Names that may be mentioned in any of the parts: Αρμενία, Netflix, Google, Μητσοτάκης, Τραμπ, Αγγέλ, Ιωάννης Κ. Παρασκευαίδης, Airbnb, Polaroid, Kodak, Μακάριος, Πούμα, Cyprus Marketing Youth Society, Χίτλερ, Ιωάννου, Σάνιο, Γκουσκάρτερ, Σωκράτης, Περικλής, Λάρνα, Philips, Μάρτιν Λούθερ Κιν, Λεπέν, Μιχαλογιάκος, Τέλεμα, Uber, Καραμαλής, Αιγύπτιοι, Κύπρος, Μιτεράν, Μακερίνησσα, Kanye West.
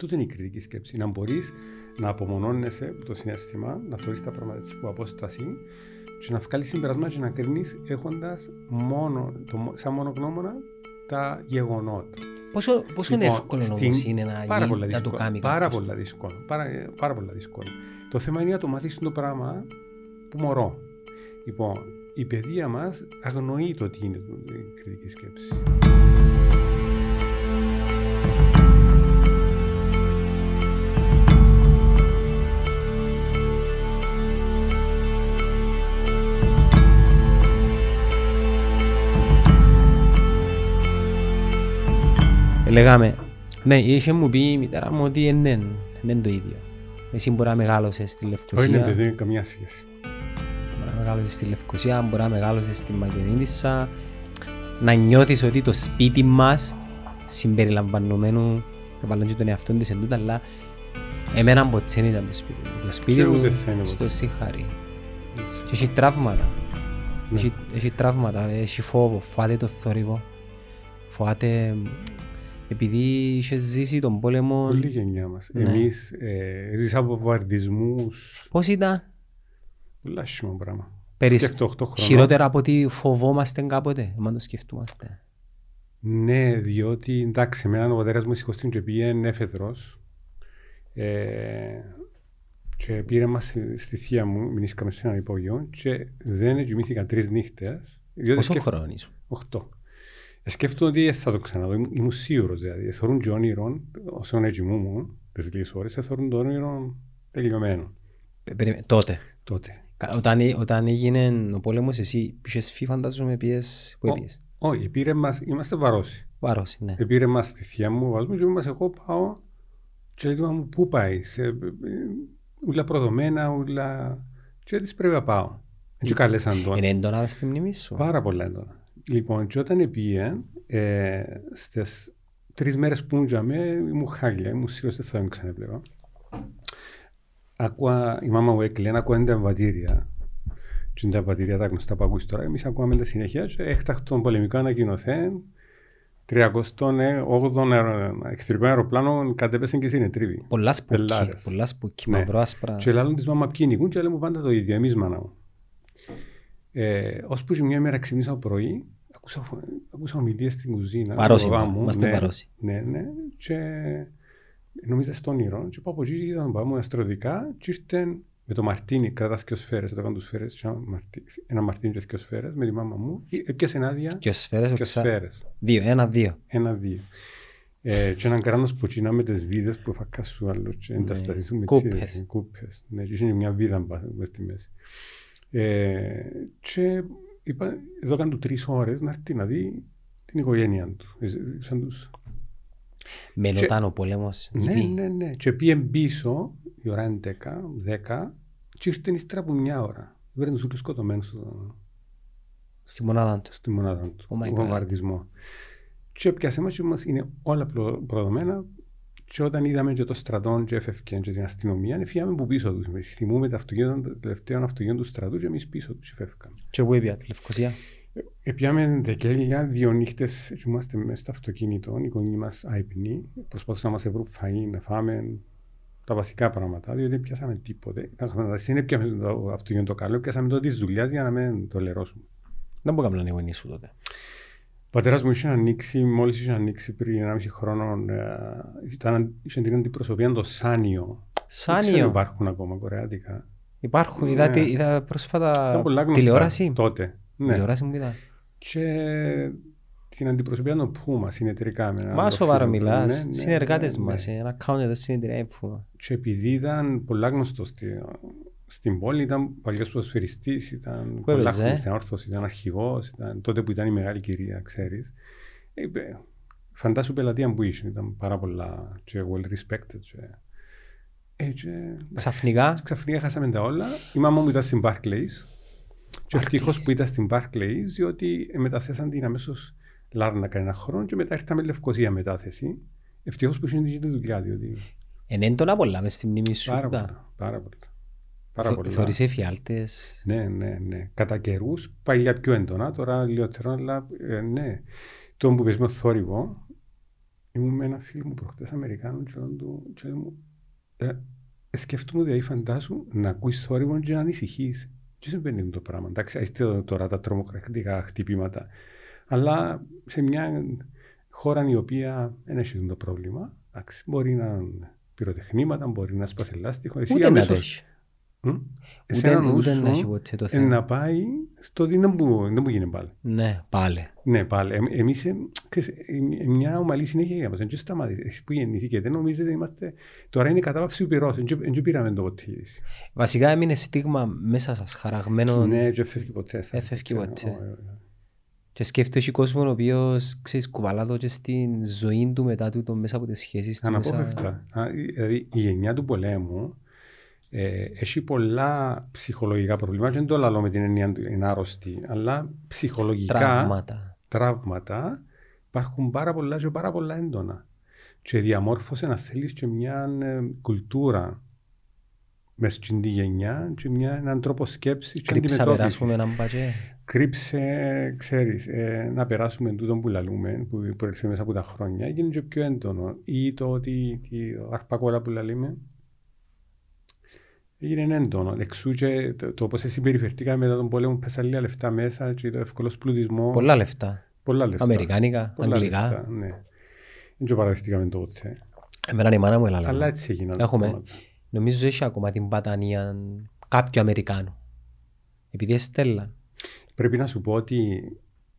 Τούτη είναι η κριτική σκέψη. Να μπορείς να απομονώνεσαι από το συναίσθημα, να θεωρείς τα πράγματα από απόσταση και να βγάλεις συμπεράσματα και να κρίνεις έχοντας σαν μόνο γνώμονα τα γεγονότα. Πόσο λοιπόν, είναι εύκολο όμως είναι να το κάνει κάποιος. Πάρα πολύ δύσκολο. Το θέμα είναι να το μάθεις το πράγμα που μωρώ. Λοιπόν, η παιδεία μας αγνοεί το τι είναι η κριτική σκέψη. Λέγαμε, ναι, είχε μου πει η μητέρα μου ότι είναι το ίδιο. Εσύ μπορεί να μεγάλωσες στη Λευκωσία. Όχι, δεν είναι καμία σχέση. Μπορεί να μεγάλωσες στη Λευκωσία, μπορεί να μεγάλωσες στη Μακερίνησσα. Να νιώθεις ότι το σπίτι μας συμπεριλαμβανομένου και των εαυτών της εντούτα, αλλά εμένα μποτσέν ήταν το σπίτι μου. Το σπίτι μου στο Σιχάρι. Και έχει τραύματα. Έχει τραύματα, έχει φόβο, φοβάται το θόρυβο. Φοβάται... Επειδή είχε ζήσει τον πόλεμο. Πολύ γενιά μας. Ναι. Εμείς ζήσαμε βομβαρδισμούς. Πώς ήταν? Πολλά σχήμα πράγμα. Χειρότερα από ότι φοβόμαστε κάποτε. Εμάς το σκεφτούμαστε. Ναι, διότι εντάξει, εμένα ο πατέρας μου σηκωστήν και πήγαινε έφεδρος. Και πήρε μας στη θεία μου, μηνύσκαμε σε έναν υπόγειο και δεν εγγυμήθηκα 3 νύχτες. Πόσο χρόνο ήσουν? 8. Σκέφτομαι ότι θα το ξαναδώ, ήμουν σίγουρος δηλαδή. Θεωρούν και όνειρον, όσο είναι έτσι μου, τις λίγες ώρες, θεωρούν το όνειρο τελειωμένο. Τότε. Όταν έγινε ο πόλεμος, εσύ πήγες φύ, φαντάζομαι, πήγες, πού πήγες? Όχι, πήρε μας, είμαστε Βαρώσι. Βαρώσι, ναι. Πήρε μας στη θεία μου, βάζουμε και είμαστε, εγώ πάω και είπα μου, πού πάει, ούλα προδομένα, ούλα, και έτσι πρέπει να πάω. Έτσι καλέσαν τον. Είναι έντονα στη μνήμη σου? Πάρα πολλά έντονα. Λοιπόν, και όταν πήγε, στις 3 μέρες που ήμουν χάλια, ήμουν σίγουρος ότι θα με ξαναπλέγω. Η μάμα μου έκλαινε, ακούγαν τα εμβατήρια. Και τα εμβατήρια τα γνωστά που ακούεις τώρα, εμείς ακούγαμε τα συνέχεια και έκτακτον πολεμικό ανακοινωθέν 308 εχθρικό αεροπλάνο κατέπεσε και συνετρίβει. Πολλά σπουκή, μαυρό-άσπρα. Και λάλλον της μάμα ποιοι νικούν και λέμε πάντα το ίδιο, εμείς μάνα μου. Ώσπου μια μέρα ξυπνήσα πρωί, ακούσα ομιλίες στην κουζίνα. Παρόσι, είμαστε παρόσι. Ναι, και νομίζα στον όνειρο. Και πάω από εκεί και είδα μου αστροδικά και ήρθαν με το μαρτίνι, κρατάς 2 σφαίρες, έτρωγαν τους σφαίρες, ένα μαρτίνι και 2 σφαίρες, με τη μάμα μου, έπιασε άδεια 2 σφαίρες. 1-2. Και έναν κράνος που κοινά με τις βίδες που φακά σου άλλο και εντασταθείς με τις κούπες. Ναι, και είχε μια βίδα μες στη μέση. Και είπα, εδώ έκανε του 3 ώρες να έρθει να δει την οικογένειά του. Μελόταν ο πόλεμος. Ναι. Και πήγε πίσω, η ώρα είναι 10, και ήρθε ύστερα από 1 ώρα. Βρήκαν τους ούλους σκοτωμένους στη μονάδα του. Στη μονάδα του. Ο βομβαρδισμό. Και πιάσε μας και μας είναι όλα προδομένα. Και όταν είδαμε και το στρατό και έφευκαν και την αστυνομία, φύγαμε που πίσω τους. Θυμούμε τα τελευταία αυτοκίνητα του στρατού και εμείς πίσω τους φεύγαμε. Και πού έπια, τη Λευκωσία? Επιάμε Δεκέλια, 2 νύχτες και είμαστε μέσα στο αυτοκίνητο, η οικογένεια μας αϊπνή. Προσπαθούσαμε να μας βρουν φαΐ, να φάμε τα βασικά πράγματα, διότι δεν πιάσαμε τίποτε. Δεν πιάσαμε το αυτοκίνητο καλό, πιάσαμε το της δουλειάς για να μην το λερώσουμε. Δεν μπορούσαμε να ανεβονήσουμε τότε. Ο πατέρας μου είχε ανοίξει, μόλις είχε ανοίξει πριν 1,5 χρόνο, είχε την αντιπροσωπεία το Σάνιο. Σάνιο. Δεν υπάρχουν ακόμα κορεάτικα. Υπάρχουν, ναι. Είδα πρόσφατα τηλεόραση. Τότε. Ναι. Τηλεόραση μου είδα. Και την αντιπροσωπεία το Πούμα συνεταιρικά. Μα σοβαρά μιλάς, ναι. Συνεργάτες μας, να κάνουν εδώ συνεταιρικά Πούμα. Και επειδή ήταν πολλά γνωστό στην πόλη, ήταν παλιός ποδοσφαιριστής, ήταν πολλάχιστης ανόρθος, ήταν αρχηγός, ήταν τότε που ήταν η μεγάλη κυρία, ξέρεις. Φαντάσου πελατεία που είσαι, ήταν πάρα πολλά και well respected. Ξαφνικά χάσαμε τα όλα. Η μάμα μου ήταν στην Barclays και ευτυχώς που ήταν στην Barclays, διότι μεταθέσαν την αμέσως Λάρνα κανένα χρόνο και μετά ήρθαμε Λευκωσία μετάθεση. Ευτυχώς που είχε την δουλειά, διότι... Ενέντονα πολλά μες στη μνήμη σου. Πάρα πολλά. Θεωρείς εφιάλτες. Ναι. Κατά καιρούς, παλιά πιο έντονα, τώρα λιγότερο, αλλά ναι. Τον που πες με θόρυβο, Ήμουν με ένα φίλο μου προχτές Αμερικάνο και μου σκεφτούμε δηλαδή φαντάσου να ακούεις θόρυβο και να ανησυχείς. Τι συμβαίνει το πράγμα, εντάξει, αισθέτα τώρα τα τρομοκρατικά χτυπήματα, αλλά σε μια χώρα η οποία δεν έχει το πρόβλημα, εντάξει, μπορεί να είναι πυροτεχνήματα, μπορεί να σπάσει ελάστιχο. Ούτε να δώσει. Ούτε να έχει ποτέ το θέμα. Να πάει στο ότι δεν μου γίνει πάλι. Ναι, πάλι. Ναι, πάλι. Εμείς μια ομαλή συνέχεια για μας, δεν σταματήσει. Εσείς που γεννηθήκετε, νομίζετε είμαστε... Τώρα είναι η κατάπαυση του πυρός, δεν πήραμε το ποτήρι. Βασικά έμεινε στίγμα μέσα σας, χαραγμένο... Ναι, δεν φεύγει ποτέ. Έφευκε ποτέ. Και σκέφτεσαι κόσμο ο οποίος, ξέρεις, κουβαλά το και στην ζωή του μετά του, το μέσα από τις σχέσεις του. Αναπόφευκτα. Μέσα... Δηλαδή η γενιά του πολέμου έχει πολλά ψυχολογικά προβλήματα. Δεν το λαλώ με την έννοια του είναι άρρωστη, αλλά ψυχολογικά τραύματα υπάρχουν πάρα πολλά και πάρα πολλά έντονα. Και διαμόρφωσε να θέλεις και μια κουλτούρα μες στην τη γενιά και έναν τρόπο σκέψης και αντιμετώπισης. Κρύψε, ξέρεις, να περάσουμε τούτο που λαλούμε, που προέρχεται μέσα από τα χρόνια, έγινε και πιο έντονο. Ή το ότι αρπακόλα που λαλούμε έγινε έντονο. Εξού και το πώς εσύ περιφερθήκαμε μετά τον πόλεμο, πέσα λίγα λεφτά μέσα και το εύκολος πλουτισμό. Πολλά λεφτά. Πολλά λεφτά. Αμερικάνικα, αγγλικά. Λεφτά, ναι. Δεν το παραδεχτήκαμε τότε. Εμένα η μάνα μου έλα. Αλλά έτσι έγιναν. Νομίζω έχει ακόμα την πατανία κάποιο Αμερικάνο. Επειδή έστελναν. Πρέπει να σου πω ότι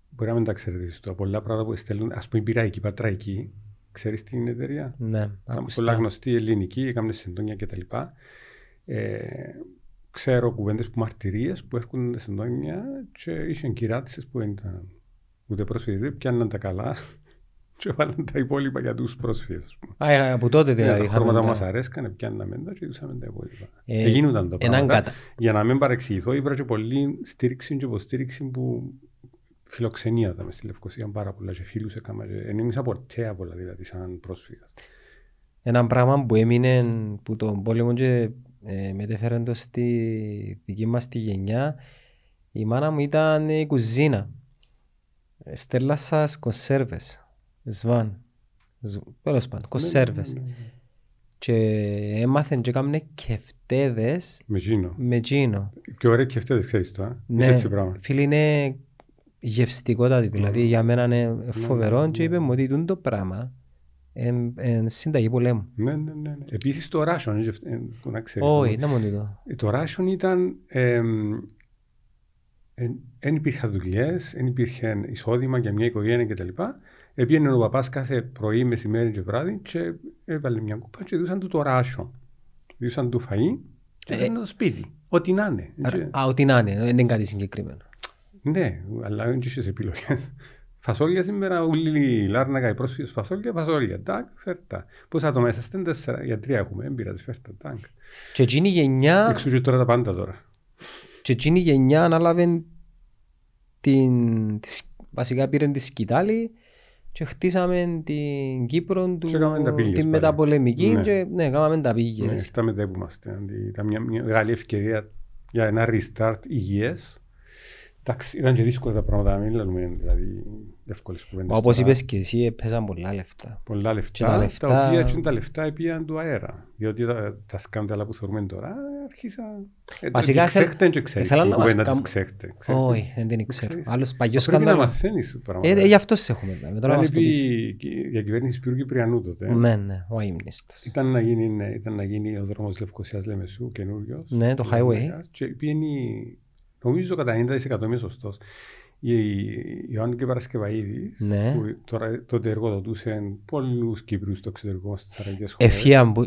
μπορεί να μην τα ξέρετε στο πολλά πράγματα που έστελνουν, ας πούμε η πυραϊκή πατραϊκή, ξέρεις την εταιρεία. Ναι, ακουστά. Πολλά γνωστή ελληνική, έκαναν συντόνια κτλ. Ξέρω κουβέντες που μαρτυρίες που έρχονται συντόνια και είχαν κυράτισες που δεν ήταν ούτε πρόσφυγες, πιάνναν τα καλά. Και έβαλαν τα υπόλοιπα για τους πρόσφυγες. Από τότε δηλαδή. Τα χρώματα μας αρέσκανε, πιάνναμε τα και δούσαμε τα υπόλοιπα. Γίνονταν τα πράγματα. Για να μην παρεξηγηθώ, υπήρχε πολλή στήριξη και υποστήριξη που φιλοξενία ήταν στη Λευκωσία. Πάρα πολλά και φίλους έκανα. Ενήμισα ποτέ πολλά δηλαδή σαν πρόσφυγες. Ένα πράγμα που έμεινε που τον πόλεμο και μετέφεραν το στη δική μας τη γενιά, η μάνα μου ήταν η κουζίνα. Στέλνα σας κονσέρβες. Σβάν, τέλος πάντων, κονσέρβες. Και έμαθαν και έκαναν κεφτέδες με τζίνο. Και ωραία κεφτέδες, ξέρεις το, ναι, φίλοι, είναι γευστικότατη, δηλαδή για μένα είναι φοβερό και είπε μου ότι τούτο το πράγμα είναι συνταγή πολέμου. Ναι, ναι, ναι. Επίσης το ράσον, να ξέρεις. Όχι, ήταν μόνο το. Το ράσον ήταν... Εν υπήρχαν δουλειές, εν υπήρχε εισόδημα για μια οικογένεια κτλ. Επήγαινε ο παπάς κάθε πρωί, μεσημέρι και βράδυ και έβαλε μια κούπα και δούσαν του το ράσιο. Δούσαν του φαΐ και ήταν το σπίτι. Ό,τι να είναι. Α, ό,τι να είναι. Δεν είναι κάτι συγκεκριμένο. Ναι, αλλά δεν είχες επιλογές. Φασόλια σήμερα, ούλοι Λάρνα οι πρόσφυγες φασόλια. Τάκ, φέρτα. Πώς άτομα ήσασταν, 4 για 3 έχουμε, δεν πειράζει, φέρτα, τάκ. Και εκείνη η γενιά. Εξούγει τώρα τα πάντα τώρα. Και εκείνη η γενιά ανάλαβε την. Βασικά πήρε τη σκητάλη. Και χτίσαμε την Κύπρο, την μεταπολεμική, ναι. Και ναι, κάναμε τα πήγες. Ναι, φτάμε τα που είμαστε. Ήταν μια μεγάλη ευκαιρία για ένα restart υγιές. Ήταν και δύσκολα τα πράγματα, μην λέμε δηλαδή εύκολες κουβέντες. Όπως είπες και εσύ, παίζαν πολλά λεφτά. Πολλά λεφτά, τα οποία και τα λεφτά πήγαν του αέρα. Διότι τα σκάνδαλα που θεωρούμε τώρα αρχίσαν... Βασικά ήθελαν να μας κάνουν... Όχι, δεν την ξέρω. Άλλος παλιός σκάνδαλα... Πρέπει να μαθαίνεις πράγματα. Γι' αυτό σας έχουμε τώρα. Ήταν για κυβέρνηση Σπύρου Κυπριανού τότε. Ναι, ναι, ο αείμνηστος. Ήταν να γίνει ο δρόμος Λευκωσίας Λεμεσού καινούριος. Ναι, το highway. Και πήγαινε. Νομίζω κατά 90% είμαι σωστός. Η Ιωάννη Κ. Παρασκευαίδης, ναι, που τότε εργοδοτούσε πολλούς Κύπριους στο εξωτερικό, στις αραβικές χώρες. Εφία που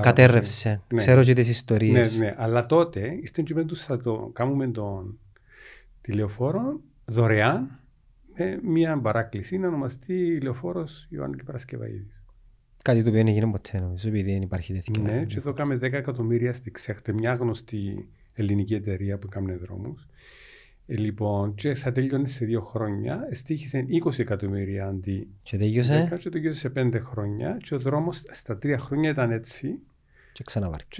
κατέρρευσε. Ναι. Ξέρω και τις ιστορίες. Ναι, ναι, αλλά τότε ήρθαν και θα το κάνουμε τον τηλεοφόρο δωρεάν με μια παράκληση να ονομαστεί τηλεοφόρος Ιωάννη Κ. Παρασκευαίδης. Κάτι το οποίο δεν έγινε ποτέ, νομίζω, επειδή δεν υπάρχει τέτοια. Ναι, και εδώ κάναμε 10 εκατομμύρια στη ξέχτε, μια γνωστή ελληνική εταιρεία που έκανε δρόμους. Λοιπόν, και θα τελειώνει σε 2 χρόνια. Στοίχησε 20 εκατομμύρια αντί. Και τελειώσε. 10, και τελειώσε σε 5 χρόνια. Και ο δρόμος στα 3 χρόνια ήταν έτσι. Και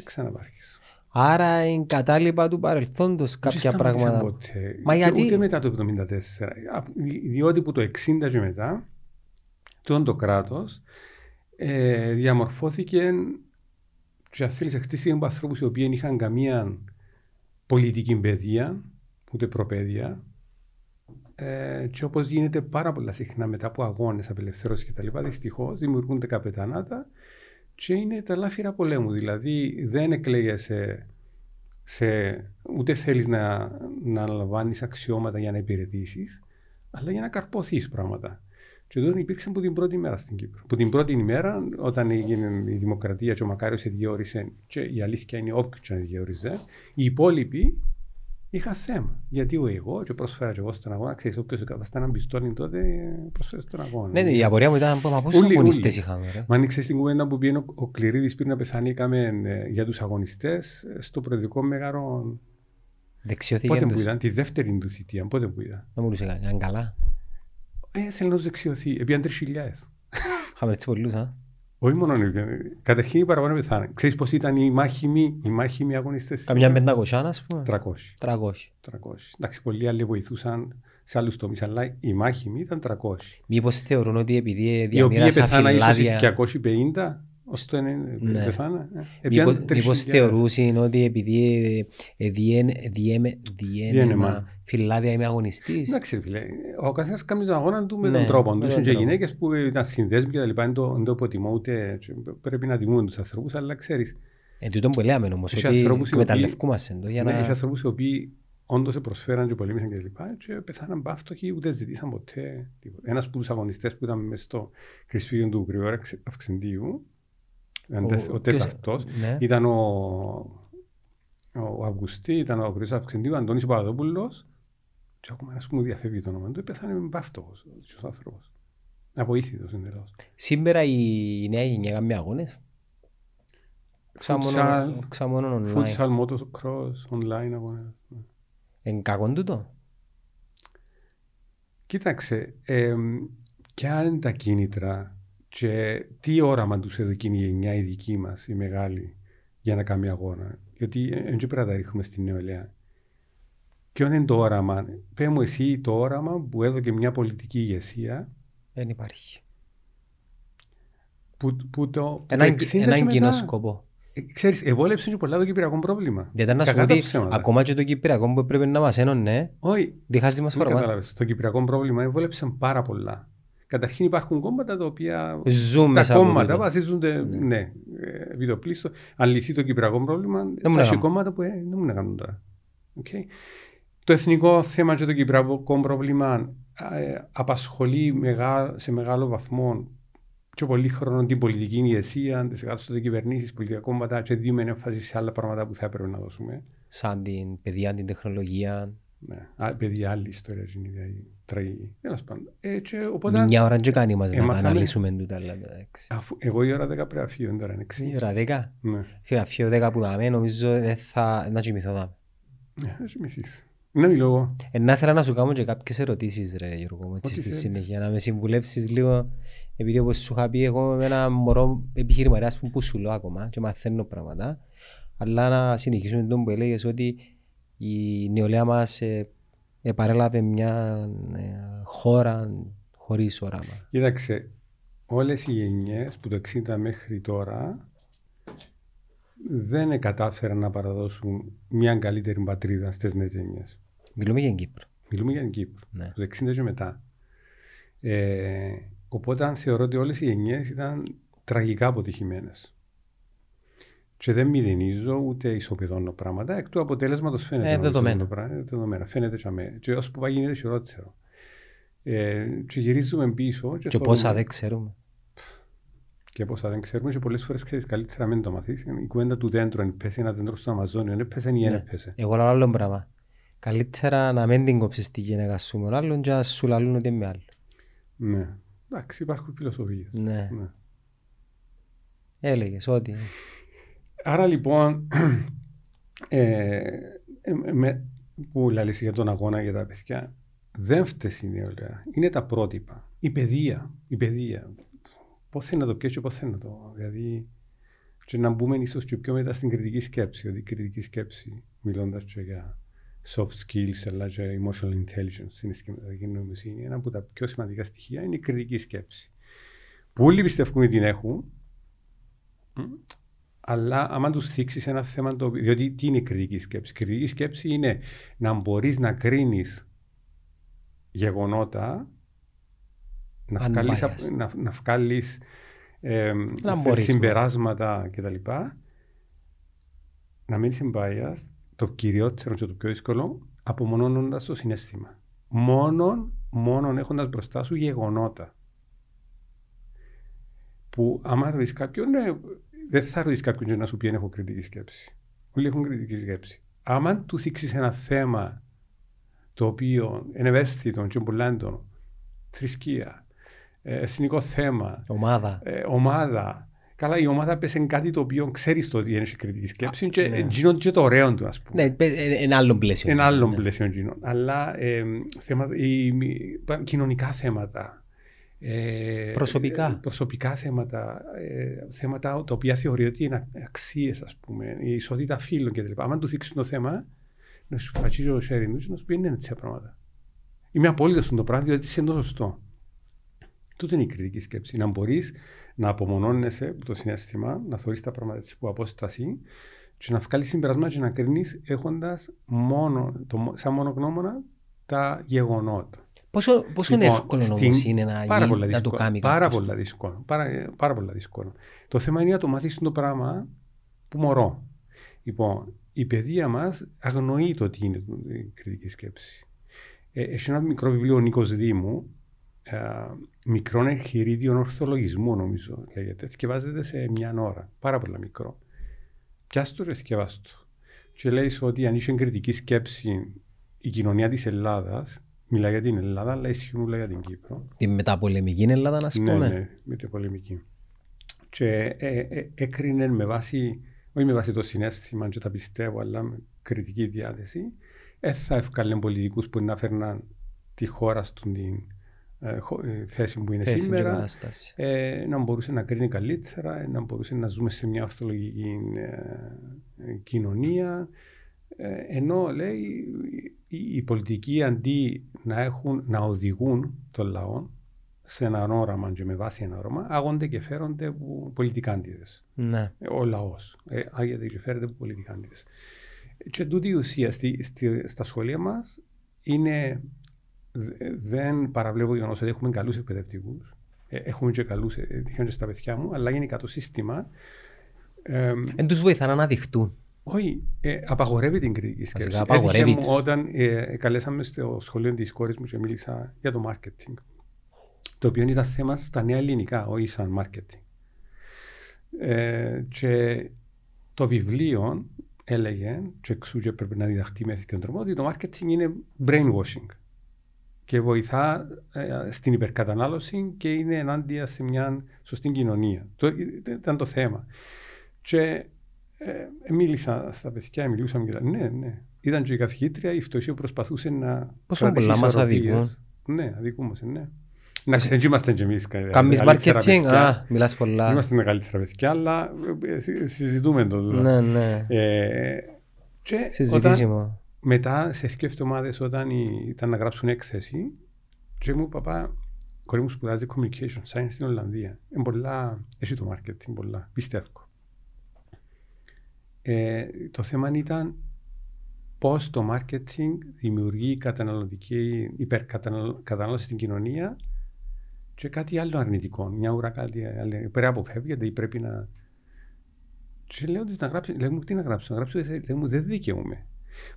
ξαναβάρχισε. Άρα είναι κατάλοιπα του παρελθόντος κάποια πράγματα. Ποτέ. Μα γιατί. Ούτε μετά το 1974. Διότι που το 1960 και μετά τούτο το κράτος διαμορφώθηκε και θέλεις χτίστηκαν από ανθρώπους οι οποίοι είχαν καμία πολιτική παιδεία, ούτε προπαίδεια και όπως γίνεται πάρα πολλά συχνά μετά από αγώνες, απελευθερώσεις κτλ. Δυστυχώς δημιουργούνται καπετανάτα και είναι τα λάφυρα πολέμου. Δηλαδή δεν εκλέγεσαι ούτε θέλεις να λαμβάνεις αξιώματα για να υπηρετήσεις, αλλά για να καρποθείς πράγματα. Και εδώ υπήρξε από την πρώτη ημέρα στην Κύπρο. Από την πρώτη ημέρα, όταν έγινε η δημοκρατία και ο Μακάριος διόρισε, και η αλήθεια είναι όποιος διόριζε, οι υπόλοιποι είχαν θέμα. Γιατί εγώ, και πρόσφερα και εγώ στον αγώνα, ξέρεις, όποιος εκαταστά έναν πιστόλι τότε, πρόσφερα στον αγώνα. Ναι, η απορία μου ήταν πόσους αγωνιστές είχαμε. Μα ανοίξε στην κουβέντα που πήγαινε ο Κληρίδης πριν να πεθάνει, είχαμε για τους αγωνιστές στο προεδρικό μέγαρο. Πότε που ήταν, τη δεύτερη του θητεία, πότε που ήταν. Δεν μπορούσε καν καλά. Θέλω να τους δεξιωθεί, επίαν 3.000. Είχαμε έτσι πολλούς, α. Όχι μόνο, καταρχήν οι παραπάνω πεθάνε. Ξέρεις πως ήταν οι μάχημοι αγωνιστές. Καμιά 500, ας πούμε. 300. Εντάξει, πολλοί άλλοι βοηθούσαν σε άλλους τομείς, αλλά οι μάχημοι ήταν 300. Μήπως θεωρούν ότι επειδή διαμοιράσαν φυλάδια... Οι οποίοι πεθάνα ίσως 250. Μήπως θεωρούσαν ότι επειδή διένεμα φυλάδια είμαι αγωνιστής. Εντάξει, ο καθένας κάνει τον αγώνα του με τον τρόπο του. Έχουν και γυναίκες που ήταν συνδέσμοι και τα λοιπά. Δεν το αποτιμώ, ούτε πρέπει να τιμούν τους ανθρώπους, αλλά ξέρεις. Εν τούτον που λέμε όμως, ότι μεταλλευκούμαστε. Έχει ανθρώπους οι οποίοι όντως προσφέραν και πολέμησαν και τα λοιπά και πεθάναν παύτοχοι, ούτε ζητήσαν ποτέ. Ένας από τους αγωνιστές που ήταν μέσα στο χρησφύγιο του Γρηγόρη Αυξεντίου. Ο τέταρτος ήταν ο Αυγουστή, ήταν ο Χρυσής Αυγής, ο Αντώνης Παπαδόπουλος και ακόμα ένας που μου διαφεύγει το όνομα του, πέθανε με παύτοχος ο άνθρωπος. Αποήθητος εντελώς. Σήμερα η νέα γενιά κάνει αγώνες. Ξαμόνον online. Φούτσαλ, μοτοκρός, online αγώνες. Εν κακόν τούτο. Κοίταξε, ποια είναι τα κίνητρα και τι όραμα τους έδωκε η γενιά η δική μας, η μεγάλη, για να κάνει αγώνα. Γιατί δεν πρέπει να τα ρίχνουμε στην νεολαία. Ποιο είναι το όραμα. Πες μου εσύ το όραμα που έδωκε μια πολιτική ηγεσία. Δεν υπάρχει. Έναν κοινό σκοπό. Ξέρεις, ευόλεψε και πολλά το κυπριακό πρόβλημα. Δεν ήταν να σου πει ακόμα και το κυπριακό που πρέπει να μας ένωνε. Όχι. Διχάζει μας παραπάνω. Το κυπριακό πρόβλημα ευόλεψαν πάρα πολλά. Καταρχήν υπάρχουν κόμματα τα οποία ζούμε τα κόμματα βασίζονται επί το πλήστο. Αν λυθεί το κυπριακό πρόβλημα, θα κόμματα που δεν μπορούν να κάνουν τώρα. Okay. Το εθνικό θέμα και το κυπριακό πρόβλημα απασχολεί σε μεγάλο βαθμό και πολύ χρόνο την πολιτική ηγεσία, τις εκατοστότητες κυβερνήσεις, πολιτικά κόμματα και δίνουμε έμφαση σε άλλα πράγματα που θα έπρεπε να δώσουμε. Σαν την παιδεία, την τεχνολογία. Ναι, παιδιά, άλλη ιστορία είναι η τραγική. Τέλος πάντων. Μια ώρα και κάνει μας να αναλύσουμε τούτα. Εγώ η ώρα 10 πρέπει να φύγω τώρα. Η ώρα 10. Φίλε, να φύγω 10 που δάμε, νομίζω να κοιμηθώ δάμε. Να κοιμηθείς. Να μιλώ εγώ. Να ήθελα να σου κάνω και κάποιες ερωτήσεις ρε Γιώργο, στη συνέχεια. Να με συμβουλεύσεις λίγο, επειδή όπως σου είχα πει, εγώ είμαι ένα μωρό επιχειρηματίας που σου λέω ακόμα και μαθαίνω πράγματα. Αλλά να συνεχίσουμε τον που έλεγες ότι η νεολαία μας επαρέλαβε μια χώρα χωρίς όραμα. Κοίταξε, όλες οι γενιές που το 60 μέχρι τώρα δεν κατάφεραν να παραδώσουν μια καλύτερη πατρίδα στις νέες γενιές. Μιλούμε για την Κύπρο. Ναι. Το 60 και μετά. Οπότε θεωρώ ότι όλες οι γενιές ήταν τραγικά αποτυχημένες. Και δεν μηδενίζω ούτε ισοπεδώνω πράγματα. Εκ του αποτέλεσματος φαίνεται. Δεδομένα. Φαίνεται και αμέ. Και ώσπου πάει γίνεται χειρότερο. Και γυρίζουμε πίσω. Και πόσα δεν ξέρουμε. Και πόσα δεν ξέρουμε. Και πολλές φορές ξέρεις καλύτερα μην το μαθείς. Η κουβέντα του δέντρου έπεσε, ένα δέντρο στο Αμαζόνιο έπεσε ή δεν έπεσε. Εγώ λέω άλλο πράγμα. Καλύτερα να μην την κόψεις τη γυναίκα σου με άλλον και να σου λαλούν ότι με άλλο. Ναι. Εντάξει, υπάρχουν φιλοσοφίες. Ναι. Έλεγες ότι. Άρα λοιπόν, που λαλείς για τον αγώνα για τα παιδιά, δεν φταίει η νεολαία. Είναι τα πρότυπα. Η παιδεία. Πώς θέλει να το πιέσει και πώς θέλει να το. Δηλαδή, και να μπούμε ίσως και πιο μετά στην κριτική σκέψη. Ότι η κριτική σκέψη, μιλώντας και για soft skills, αλλά και emotional intelligence, είναι η νοημοσύνη. Ένα από τα πιο σημαντικά στοιχεία είναι η κριτική σκέψη. Πολλοί πιστεύουν ότι την έχουν, αλλά άμα τους θίξεις ένα θέμα, διότι τι είναι η κριτική σκέψη. Η κριτική σκέψη είναι να μπορείς να κρίνεις γεγονότα, να βγάλεις συμπεράσματα κτλ. Να μην είσαι biased, το κυριότερο και το πιο δύσκολο, απομονώνοντας το συναίσθημα. Μόνον έχοντας μπροστά σου γεγονότα. Που άμα ρωτήσεις κάποιον, δεν θα ρωτήσεις κάποιον να σου πει αν έχω κριτική σκέψη. Όλοι έχουν κριτική σκέψη. Άμα του θίξεις ένα θέμα το οποίο είναι ευαίσθητο και μπουλάντο, θρησκεία, εθνικό θέμα, ομάδα. Καλά, η ομάδα πες εν κάτι το οποίο ξέρεις το ότι είναι σε κριτική σκέψη και γίνονται και το ωραίο του, ας πούμε. Ναι, εν άλλον πλαίσιο. Εν άλλον πλαίσιο γίνονται. Αλλά κοινωνικά θέματα. Προσωπικά θέματα. Θέματα τα οποία θεωρεί ότι είναι αξίες, ας πούμε. Η ισότητα φύλων κτλ. Αν του δείξουν το θέμα, να σου φατσίζει ο sharing του, να σου πει είναι τέτοια πράγματα. Είμαι απόλυτος στον το πράγμα, διότι είσαι εντός σωστό. Τούτη είναι η κριτική σκέψη. Να μπορείς να απομονώνεσαι από το συνέστημα, να θεωρείς τα πράγματα της που απόσταση και να βγάλεις συμπεράσματα και να κρίνεις έχοντας σαν μόνο γνώμονα τα γεγονότα. Πόσο είναι εύκολο όμως είναι να το κάνει κάποιος. Πάρα πολύ δύσκολο. Το θέμα είναι να το μάθεις το πράγμα που μωρό. Λοιπόν, η παιδεία μας αγνοεί το τι είναι η κριτική σκέψη. Έχει ένα μικρό βιβλίο ο Νίκος Δήμου, μικρόν εγχειρίδιο ορθολογισμού, νομίζω λέγεται. Θκευάζεται σε μια ώρα. Πάρα πολύ μικρό. Πιάστο και θκευάστο. Και λέει ότι αν είσαι κριτική σκέψη, η κοινωνία της Ελλάδας, μιλάει για την Ελλάδα, αλλά ισχύουν για την Κύπρο. Τη μεταπολεμική Ελλάδα, να πούμε. Ναι, μεταπολεμική. Και έκρινε με βάση, όχι με βάση το συνέστημα, και τα πιστεύω, αλλά με κριτική διάθεση. Θα ευκάλουν πολιτικούς που να φέρναν τη χώρα στον την θέση που είναι σήμερα, να μπορούσε να κρίνει καλύτερα, να μπορούσε να ζούμε σε μια ορθολογική κοινωνία, ενώ λέει οι πολιτικοί αντί να οδηγούν τον λαό σε έναν όραμα και με βάση ένα όραμα, άγονται και φέρονται που πολιτικάντιδες. Ναι. Ο λαός άγεται και φέρεται που πολιτικάντιδες. Και τούτη η ουσία στα σχολεία μας είναι, δεν παραβλέπω γεγονός ότι έχουμε καλούς εκπαιδευτικούς, έχουμε και καλούς και στα παιδιά μου, αλλά γενικά το σύστημα εν τους βοηθά να αναδειχτούν. Όχι, απαγορεύει την κριτική σκέψη. Απαγορεύει. Όταν καλέσαμε στο σχολείο της κόρης μου και μίλησα για το marketing, το οποίο ήταν θέμα στα νέα ελληνικά, όχι σαν marketing. Και το βιβλίο έλεγε, και εξού και πρέπει να διδαχτεί με αυτόν τον τρόπο, ότι το marketing είναι brainwashing και βοηθά στην υπερκατανάλωση και είναι ενάντια σε μια σωστή κοινωνία. Ήταν το θέμα. Και μίλησα στα παιδιά, μιλούσαμε και τα ναι. Ήταν και η καθηγήτρια, η φτωχή προσπαθούσε να κρατήσει ισορροπίες. Ναι, αδικούμαστε, ναι. Να είμαστε και εμείς marketing, μιλάς πολλά. Είμαστε με καλύτερα παιδιά, αλλά συζητούμε το δουλειά. Ναι. Και όταν, μετά σε 2 εβδομάδες όταν ήταν να γράψουν έκθεση, και μου παπά, κορί μου σπουδάζει communication science στην Ολλανδία. Έχει το marketing πολλά, πιστεύω. Το θέμα ήταν πώς το marketing δημιουργεί καταναλωτική υπερκατανάλωση στην κοινωνία και κάτι άλλο αρνητικό. Μια ουρά κάτι άλλο. Πρέπει να αποφεύγεται ή πρέπει να. Και λέω ότι να γράψω. Λέω μου τι να γράψω. Να γράψω δεν δικαιούμαι.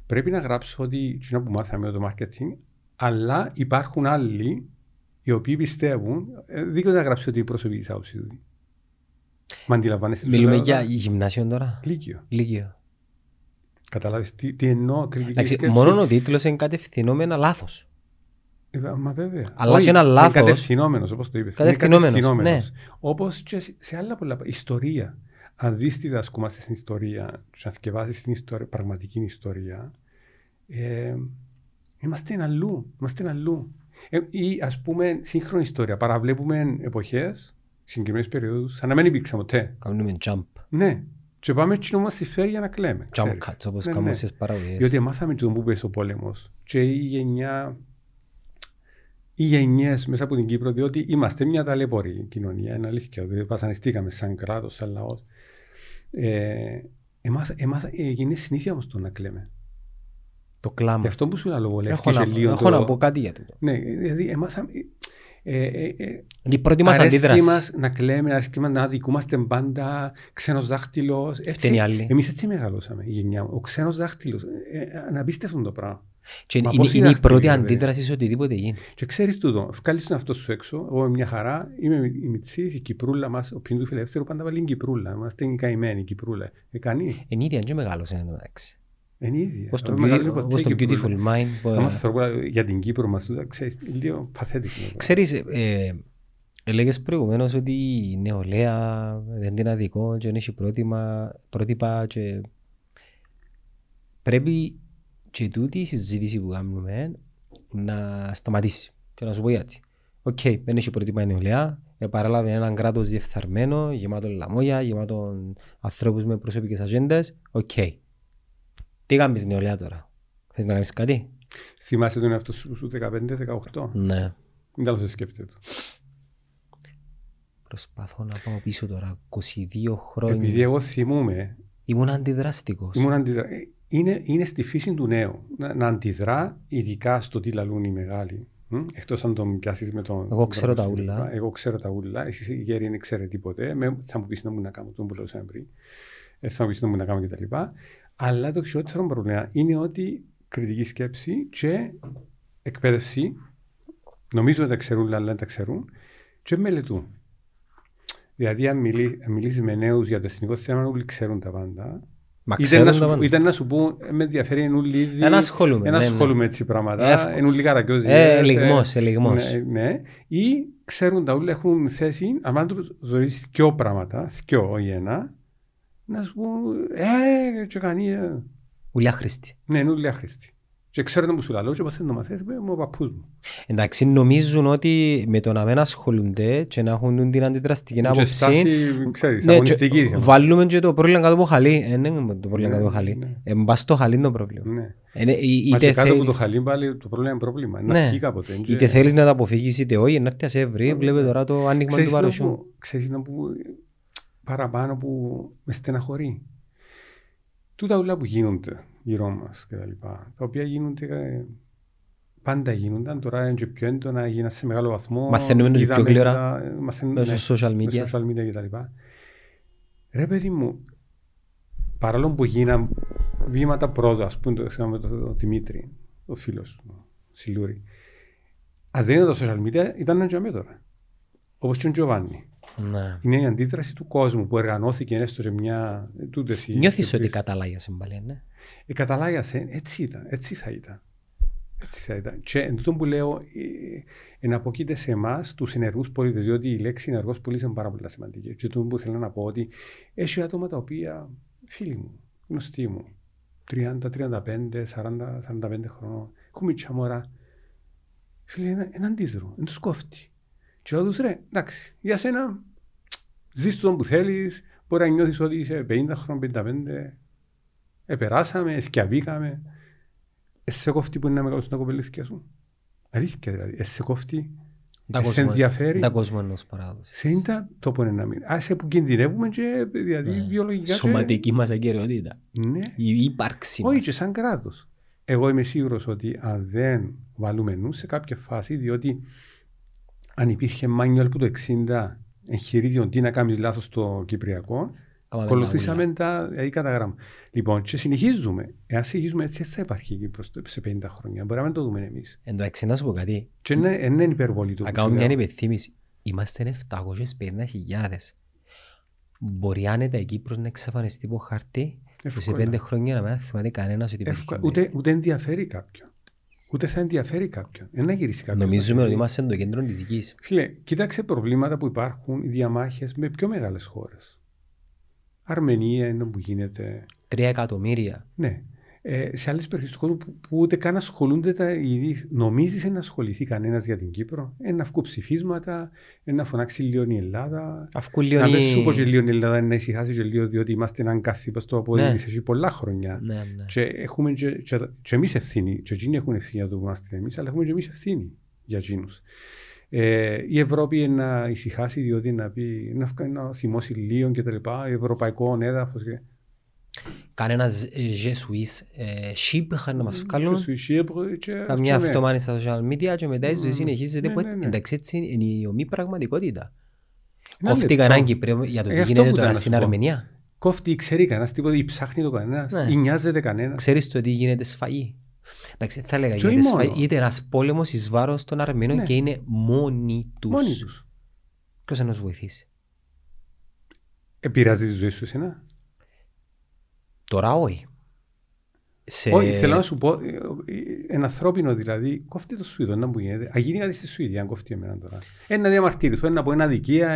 Πρέπει να γράψω ότι κοινό που μάθαμε το marketing, αλλά υπάρχουν άλλοι οι οποίοι πιστεύουν. Δίκαιο να γράψω ότι η προσωπική άποψη του. Μα αντιλαμβάνεσαι. Μιλούμε για γυμνάσιο τώρα. Λύκειο. Καταλάβεις τι εννοώ κριτική σκέψη. Μόνο ο τίτλος είναι κατευθυνόμενα λάθος. Μα βέβαια. Αλλά και ένα λάθος. Είναι κατευθυνόμενος, όπως το είπες. Ναι. Όπως και σε άλλα πολλά. Ιστορία. Αν δεις τι δασκούμαστε στην ιστορία, να θκευάσεις την πραγματική ιστορία, είμαστε αλλού. Ή ας πούμε σύγχρονη ιστορία. Παραβλέπουμε εποχές, συγκεκριμένες περιόδους, σαν να μην υπήρξαν ποτέ. Κάνουμε jump. Ναι. Και πάμε και όμως συμφέρει για να κλαίμε. Jump cuts, όπως κάνουμε στις παραγωγές. Διότι μάθαμε και τον που πες ο πόλεμος. Και η γενιά οι γενιές μέσα από την Κύπρο, διότι είμαστε μια ταλαιπωρή κοινωνία, είναι αλήθεια, διότι βασανιστήκαμε σαν κράτος, σαν λαός. Έγινε συνήθεια όμως το να κλαίμε. Το κλάμα. Γι' αυτό που σου λαλοβολεύκε σε λίγο. Έχω να πω κάτι για τούτο. Ναι, δηλαδή εμάθαμε... Η πρώτη μας αντίδραση. Μας να κλαίμε, αρέσκει μας να αδικούμαστε πάντα, ξένος δάχτυλος. Εμείς έτσι μεγαλώσαμε η γενιά μου. Ο ξένος δάχτυλος. Αναπίστευτον το πράγμα. Και είναι η πρώτη αντίδραση σε οτιδήποτε γίνει. Και ξέρεις τούτο, βγάλεις τον αυτό σου έξω. Εγώ είμαι μια χαρά, είμαι η Μητσής, η Κυπρούλα μας. Ο ποιητού φιλελεύθερου πάντα βάλει την Κυπρούλα. Είμαστε καημένοι, η Κυπρούλα. Είναι ίδια, και μεγάλωσε εν τω μεταξύ. Είναι ίδια. Ως το beautiful mind. Για την Κύπρο μας, ξέρεις, λίγο παθέτικο. Ξέρεις, έλεγες προηγουμένως ότι η νεολαία δεν είναι αδικό και δεν έχει πρότυπα και πρέπει και τούτη η συζήτηση που κάνουμε να σταματήσει και να σου πω γιατί. Οκ, δεν έχει πρότυπα η νεολαία, παραλάβει έναν κράτος διεφθαρμένο, γεμάτο λαμόγια, γεμάτο ανθρώπους με προσωπικές ατζέντες, οκ. Τι κάνεις νεολαία τώρα, θες να κάνεις κάτι? Θυμάσαι τον εαυτό σου 15-18. Ναι. Μην τα σκέφτεται του. Προσπαθώ να πάω πίσω τώρα 22 χρόνια. Επειδή εγώ θυμούμαι. Ήμουν αντιδραστικός. Είναι στη φύση του νέου να αντιδρά, ειδικά στο τι λαλούν οι μεγάλοι. Εκτός αν τον πιάσεις με τον... Εγώ ξέρω τα ούλα. Εσείς οι γέροι δεν ξέρετε τίποτε. Θα μου πεις να μου να κάνω τον που λέω σαν πριν. Θα μου πεις να μου να κάνω κτλ. Αλλά το χειρότερο πρόβλημα είναι ότι κριτική σκέψη και εκπαίδευση, νομίζω ότι τα ξέρουν, αλλά δεν τα ξέρουν, και μελετούν. Δηλαδή, αν μιλήσεις με νέους για το εθνικό θέμα, όλοι ξέρουν τα πάντα. Μα ήταν να σου πούν, με ενδιαφέρει ενούλοι ήδη. Ενασχολούμαι έτσι πράγματα. Ενούλοι καρακιόζοι. Ελιγμός. Ναι. Ή ξέρουν τα όλοι, έχουν θέση, αν τους ζωήσεις δυο πράγματα, δυο ή ένα, να σου πω, και κάνει... Ουλιά χρήστη. Ναι, είναι ουλιά χρήστη. Και ξέρω να μου σου λαλώ και όπως δεν το μαθές, είμαι ο παππούς μου. Εντάξει, νομίζουν ότι με το να μην ασχολούνται και να έχουν την αντιδραστική άποψη... Και στάση, ξέρεις, αγωνιστική. Βάλουμε και το πρόβλημα κάτω από χαλί. Ναι, το πρόβλημα κάτω από χαλί. Μπας στο χαλί είναι το πρόβλημα. Μα και κάτω από το χαλί πάλι το πρόβλημα είναι πρόβλημα. Να βγει κάποτε. Είτε θέλεις να τα αποφύγεις είτε όχι, να έρθει ασεύρει, βλέπε τώρα το άνοιγμα του παρασιού. Παραπάνω που με στεναχωρεί. Τούτα όλα που γίνονται γύρω μας και τα λοιπά, τα οποία γίνονται, πάντα γίνονταν, τώρα είναι και πιο έντονα, γίνανε σε μεγάλο βαθμό. Μαθαίνουμε και πιο γλυόρα, μέσω social media και τα λοιπά. Ρε παιδί μου, παρόλο που γίναν βήματα πρώτα, ας πούμε, το θέμα με τον Δημήτρη, ο φίλος μου, Σιλούρη, αν δεν ήταν τα social media, ήταν και αμέτωρα. Όπως και ο Γιωβάννη. Ναι. Είναι η αντίδραση του κόσμου που εργανώθηκε έστω μια. Νιώθεις ότι καταλάγιασε μπαλέ, ναι. Καταλάγιασε, έτσι ήταν, έτσι θα ήταν. Και εν τούτο που λέω, εναποκείται σε εμάς τους ενεργούς πολίτες, διότι η λέξη ενεργός πολίτης είναι πάρα πολύ σημαντική. Και τούτο που θέλω να πω ότι έχει άτομα τα οποία, φίλοι μου, γνωστοί μου, 30, 35, 40, 45 χρονών, έχουμε τσαμόρα. Φίλοι, είναι αντίδρο, είναι τους κόφτη. Και όδους ρε, εντάξει, για σένα ζεις τον που θέλεις, μπορεί να νιώθεις ότι είσαι 50 χρόνια, 55, επεράσαμε, εσκιαβήκαμε. Εσαι κόφτη που είναι να μεγαλώσουν τα κοπελούθηκια σου. Αλήθεια δηλαδή, εσαι κόφτη, εσαι ενδιαφέρει. Τα κόσμο ενός παράδοσης. Σε είναι το που είναι να μην. Άσε που κινδυνεύουμε και δηλαδή βιολογικά. Σωματική μας αγκαιρεότητα. Ναι. Η ύπαρξη μας. Όχι και σαν κράτος. Εγώ είμαι σίγουρος ότι αν δεν βάλουμε νου σε κάποια φάση, διότι αν υπήρχε manual που το 60 εγχειρίδιο τι να κάνεις λάθος στο Κυπριακό, ακολουθήσαμε τα κατά γράμμα. Λοιπόν, και συνεχίζουμε. Εάν συνεχίζουμε έτσι, θα υπάρχει η Κύπρος σε 50 χρόνια. Μπορούμε να το δούμε εμείς. Εν το 60 να σου πω κάτι. Και είναι υπερβολή του. Ακάω μια υπενθύμηση. Είμαστε 750.000. Μπορεί άνετα η Κύπρος να εξαφανιστεί από χαρτί και σε 5 χρόνια να μην θυμάται κανένας ότι υπήρχε. Ούτε ενδιαφέρει κάποιον. Ούτε θα ενδιαφέρει κάποιον. Να γυρίσει κάποιον. Νομίζουμε ότι είμαστε στο κέντρο της γης. Φίλε, κοίταξε προβλήματα που υπάρχουν, οι διαμάχες με πιο μεγάλες χώρες. Αρμενία είναι που γίνεται. 3 εκατομμύρια. Ναι. Σε άλλες περιοχές του κόσμου που ούτε καν ασχολούνται τα ειδήσει. Νομίζεις να ασχοληθεί κανένας για την Κύπρο? Να αυκού ψηφίσματα, να φωνάξει λίγο η Ελλάδα. Να με σου πω και λίγο η Ελλάδα, να ησυχάσει και λίγο, διότι είμαστε έναν καθήπα στο αποδείγνυση ναι. Πολλά χρόνια. Ναι, ναι. Και έχουμε και εμείς ευθύνη. Και εκείνοι έχουν ευθύνη για το που είμαστε εμείς, αλλά έχουμε και εμείς ευθύνη. για εκείνους. Η Ευρώπη είναι να ησυχάσει, διότι να πει να θυμώσει λίγο και τα λοιπά, ευρωπαϊκό έδαφος. Και... κανένα Γεσουής Σύπχα να μας βγάλουν, καμιά αυτομάνη στα social media και μετά η ζωή συνεχίζεται. Εντάξει, έτσι είναι η ομή πραγματικότητα. Κόφτει κανέναν Κύπριο για το τι γίνεται τώρα στην Αρμενία. Κόφτει, ξέρει κανένας τίποτα, ή ψάχνει το κανένας, ή νοιάζεται κανένας. Ξέρεις το τι γίνεται σφαγή. Εντάξει, θα έλεγα γιατί είτε ένας πόλεμος εις βάρος των Αρμένων, ναι, και είναι μόνοι τους. Ποιος θα μας βοηθήσει? Επηρεάζει τη ζωή σου εσένα? Τώρα όχι. Όχι, θέλω να σου πω, ένα ανθρώπινο δηλαδή, κόφτει το Σουηδό να μου γίνεται. Αγίνει κάτι στη Σουηδία, αν κόφτει εμένα τώρα. Ένα διαμαρτυρηθώ, ένα από ένα δικία,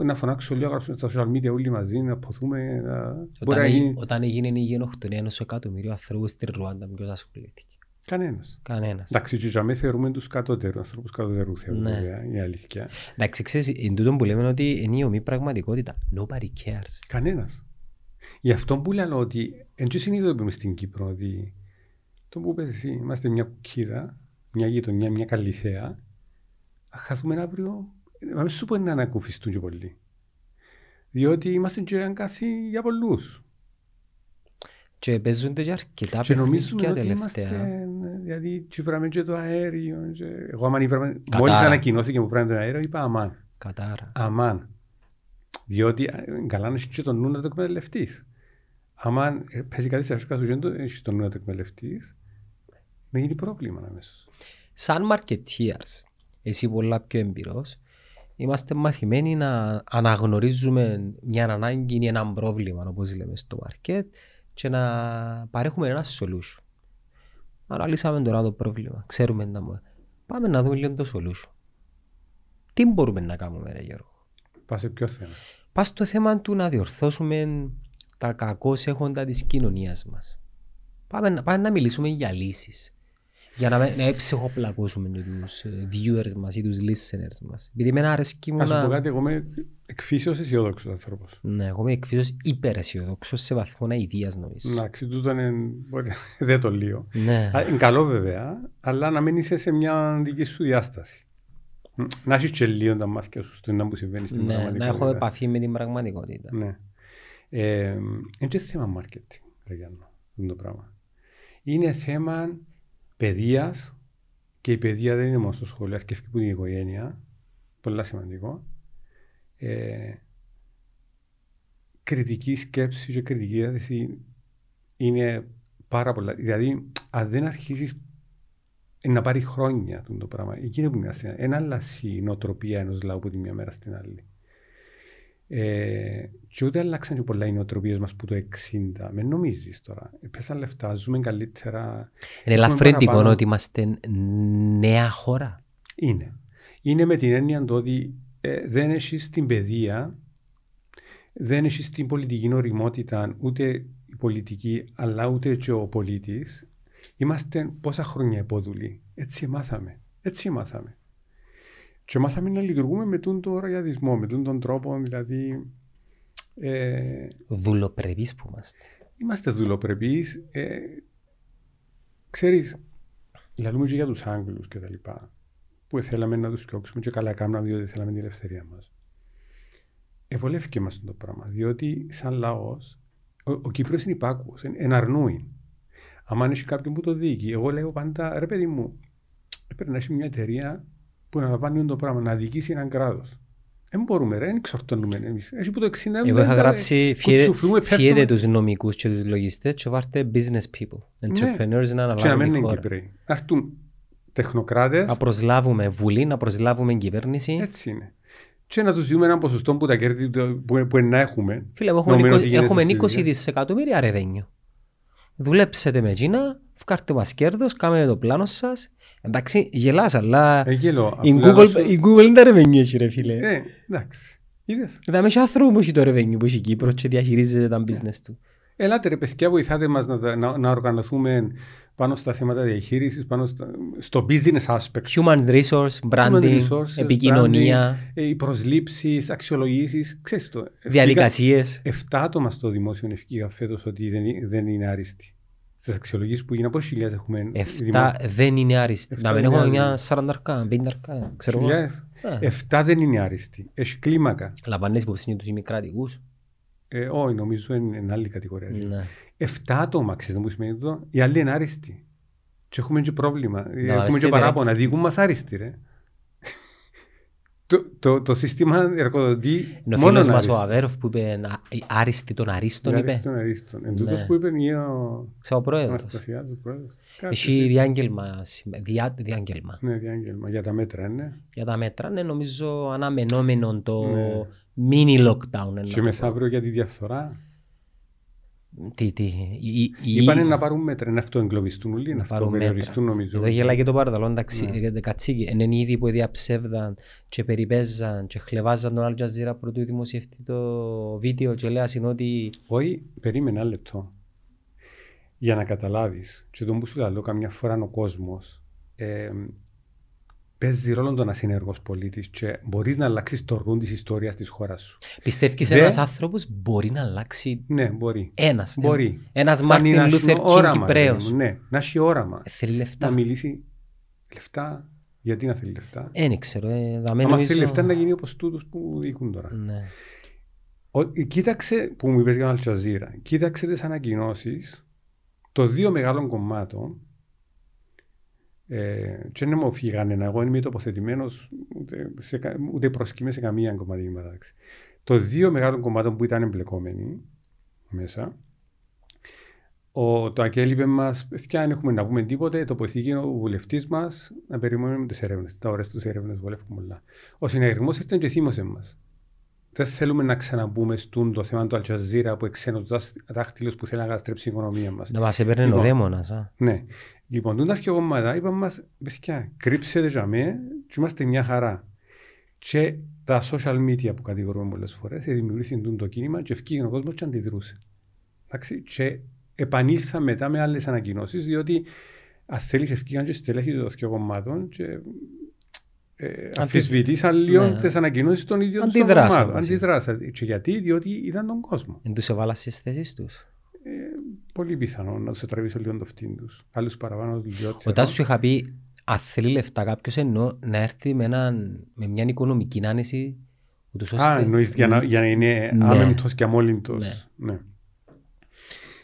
ένα φωνάξω λίγο, γράψουμε στα social media όλοι μαζί, να ποθούμε. Όταν έγινε η γενοκτονία ενός εκατομμυρίου ανθρώπου στη Ρουάντα, ποιος ασχολήθηκε? Κανένας. Εντάξει, και για μένα θεωρούμε τους κατώτερους, ανθρώπους κατώτερου θεωρούμε, ναι, η αλήθεια. Εντάξει, ξέρεις, εν τούτον που λέμε ότι είναι η ομή πραγματικότητα. Nobody cares. Κανένας. Γι' αυτό που λέω ότι εντός συνειδητοποιούμε στην Κύπρο ότι το που πες εσύ, είμαστε μια κουκκίδα, μια γειτονιά, μια Καλυθέα, χαθούμε αύριο, να μην σου πω να ανακουφιστούν και πολλοί. Διότι είμαστε και αγκάθοι για πολλούς. Και παίζονται και αρκετά παιχνίδια τελευταία. Δηλαδή τσιφράμε και το αέριο. Και... εγώ άμα ήβραμε, μόλις ανακοινώθηκε που πράγμα το αέριο, είπα αμάν. Κατάρα. Αμάν. Διότι καλά να είσαι το νου να το εκμεταλλευτείς. Άμα παίζει κάτι σε αρχικά σου και δεν είσαι το νου να το εκμεταλλευτείς, να γίνει πρόβλημα αμέσως. Σαν marketeers, εσύ πολλά πιο εμπειρός, είμαστε μαθημένοι να αναγνωρίζουμε μια ανάγκη ή ένα πρόβλημα, όπως λέμε στο market, και να παρέχουμε ένα solution. Αναλύσαμε τώρα το πρόβλημα, ξέρουμε να μου. Πάμε να δούμε λίγο το solution. Τι μπορούμε να κάνουμε, ρε Γιώργο? Πας σε ποιο θέμα? Πας στο θέμα του να διορθώσουμε τα κακώς έχοντα της κοινωνίας μας. Πάμε να μιλήσουμε για λύσεις. Για να ψυχοπλακώσουμε τους viewers μας ή τους listeners μας. Επειδή με αρέσκει μου να... ας πω κάτι, εγώ είμαι εκφύσεως αισιόδοξος άνθρωπος. Ναι, εγώ είμαι εκφύσεως υπεραισιόδοξος σε βαθμό αηδίας, νομίζω. Εντάξει, τούτον δεν το λέω. Ναι. Είναι καλό βέβαια, αλλά να μην είσαι σε μια δική σου διάσταση. Να έχεις και λίγο τα μάθηκια σου στο ένα που συμβαίνει στην πραγματικότητα. Να έχω επαφή με την πραγματικότητα. Ναι. Είναι θέμα marketing, είναι το πράγμα. Είναι θέμα παιδείας, και η παιδεία δεν είναι μόνο στο σχολείο, αρκεύει που την οικογένεια, πολύ σημαντικό. Κριτική σκέψη και κριτική διάθεση είναι πάρα πολλά. Δηλαδή, αν δεν αρχίσεις να πάρει χρόνια το πράγμα. Εκείνη που μιλάτε, ένα αλλάζει η νοοτροπία ενός λαού από τη μία μέρα στην άλλη. Και ούτε αλλάξαν και πολλά οι νοοτροπίες μας που το 60. Με νομίζεις τώρα. Πέσαν λεφτά, ζούμε καλύτερα. Είναι ελαφρυντικό ότι είμαστε νέα χώρα. Είναι. Είναι με την έννοια ότι δεν έχεις την παιδεία, δεν έχεις την πολιτική οριμότητα, ούτε η πολιτική, αλλά ούτε και ο πολίτης. Είμαστε πόσα χρόνια υπόδουλοι. Έτσι μάθαμε. Και μάθαμε να λειτουργούμε με τον ραγιαδισμό, με τον τρόπο, δηλαδή... δουλοπρεπείς που είμαστε. Είμαστε δουλοπρεπείς. Ξέρεις, λαλούμε και για τους Άγγλους και τα λοιπά, που θέλαμε να τους κιώξουμε και καλά κάναμε, διότι θέλαμε την ελευθερία μας. Ευολεύκε μας το πράγμα, διότι σαν λαός, ο Κύπρος είναι υπάκουος, εναρνούει. Αν έχει κάποιον που το διοικεί, εγώ λέω πάντα, ρε παιδί μου, πρέπει να έχει μια εταιρεία που να λαμβάνει το πράγμα, να διοικήσει έναν κράτος. Δεν μπορούμε, δεν εξορτώνουμε εμείς. Έχει που το 60. Εγώ είχα γράψει, φιέτε τους νομικούς και τους λογιστές και βάρτε business people, entrepreneurs, ναι, να αναλάβουν τη χώρα. Να έρθουν τεχνοκράτες. Να προσλάβουμε βουλή, να προσλάβουμε κυβέρνηση. Έτσι είναι. Και να τους δούμε έναν ποσοστό που τα κέρδη που να έχουμε. Φίλε, έχουμε 20 δισεκατομμύρια revenue. Δουλέψετε με εκείνα, βγάλτε μας κέρδος, κάμε το πλάνο σας. Εντάξει, γελάς, αλλά η Google είναι τα revenue έτσι, ρε φίλε. Εντάξει, είδες. Είδαμε και άνθρωπο που έχει το revenue που έχει η Κύπρος και διαχειρίζεται τα business του. Ελάτε ρε παιδιά, βοηθάτε μας να οργανωθούμε πάνω στα θέματα διαχείρισης, πάνω στο business aspect. Human resource, branding, επικοινωνία. Οι προσλήψεις, αξιολογήσεις, ξέρεις το. Διαδικασίες. 7 άτομα στο δημόσιο ευκήγα φέτος ότι δεν είναι άριστοι. Στις αξιολογίες που γίνανε, πόσες χιλιάδες έχουμε? 7 δεν είναι άριστοι. Να μην έχουμε μια 40, 50, ξέρω εγώ. 7 δεν είναι άριστοι. Έχει κλίμακα. Λαμβάνεις υπόψη τους ημικρατικούς? Όχι, νομίζω είναι άλλη κατηγορία. 7 άτομα, ξέρετε που σημαίνει αυτό. Οι άλλοι είναι άριστοι. Και έχουμε και πρόβλημα. Έχουμε και παράπονα. Διοικούν μας άριστοι, ρε. Το σύστημα εργοδοτεί μόνο άριστοι. Είναι ο φίλος μας ο Αβέρωφ που είπε άριστοι των αρίστων, είπε. Άριστοι των αρίστων. Εν τούτος που είπε είναι ο Αναστασιάδης. Έχει διάγγελμα. Ναι, διάγγελμα. Για τα μέτρα, ναι. Για τα μέτρα, ναι, νομίζω αναμενόμενο το mini lockdown. Και μεθαύριο για τη διαφθορά. Είπανε να πάρουν μέτρα, να αυτοεγκλωβιστούν όλοι, να αυτοπεριοριστούν, νομίζω. Εδώ γελάει και το Παρδαλόν, κατσίκι. Είναι ήδη που διαψεύδαν και περιπέζαν και χλεβάζαν τον Αλ Τζαζίρα πρωτού δημοσιευτεί το βίντεο και λέει ασυνότι... Όχι, περίμενα λεπτό. Για να καταλάβεις, και τον που σου λέω, καμιά φορά ο κόσμος παίζει ρόλο τον ασυνεργός πολίτης και μπορείς να αλλάξεις το ρούν της ιστορίας της χώρας σου. Πιστεύεις ένας άνθρωπος μπορεί να αλλάξει? Ναι, μπορεί. Ένας Μάρτιν Λούθερ Κιν Κυπρέος. Ναι, να έχει όραμα. Θέλει λεφτά. Να μιλήσει λεφτά. Γιατί να θέλει λεφτά? Δεν ξέρω. Άμα θέλει λεφτά να γίνει όπως τούτος που διοικούν τώρα. Ναι. Κοίταξε, που μου είπες για τον Αλ Τζαζίρα, κοίταξε τις ανακοινώσεις των δύο μεγάλων κομμάτων. Και δεν μου φύγανε, εγώ είμαι τοποθετημένος ούτε προσκύμαι σε καμία κομμάτι. Το δύο μεγάλων κομμάτων που ήταν εμπλεκόμενοι μέσα, το Αγγέλ είπε μας, παιδιά, αν έχουμε να πούμε τίποτε, τοποθετήθηκε ο βουλευτής μας να περιμένουμε τις ερεύνες. Τα ώρες τους ερεύνες βολεύουμε όλα. Ο συνεργασμός ήταν και θύμωσε μας. Δεν θέλουμε να ξαναμπούμε στον το θέμα του Αλ Τζαζίρα που εξένω το δάχτυλο που θέλει να καταστρέψει η οικονομία μας. Να μας έπαιρνε ο δαίμονας. Ναι. Λοιπόν, τούτα και κομμάτα είπαμε μας, παιδιά, κρύψετε για μέ και είμαστε μια χαρά. Και τα social media που κατηγορούμε πολλές φορές δημιουργήθηκαν το κίνημα και ευκήγαινε ο κόσμος και αντιδρούσε. Εντάξει, και επανήλθα μετά με άλλες ανακοινώσεις, διότι αν θέλεις ευκήγαν και στελέχη των δύο κομμάτων και αμφισβητήσαν λίγο τις ανακοινώσεις των ίδιων των κομμάτων. Αντιδράσαν. Και γιατί, διότι είδαν τον κόσμο. Εν τους έβαλα στις θέσεις τους. Πολύ πιθανό να τους τραβήσω λίγο το φτύν τους. Άλλους παραπάνω δουλειότητες. Όταν σου είχα πει αθλή λεφτά κάποιος εννοώ να έρθει με μια οικονομική άνεση που τους ώστε... εννοείς για να είναι άμεμπτος και αμόλυμπτος. Ναι.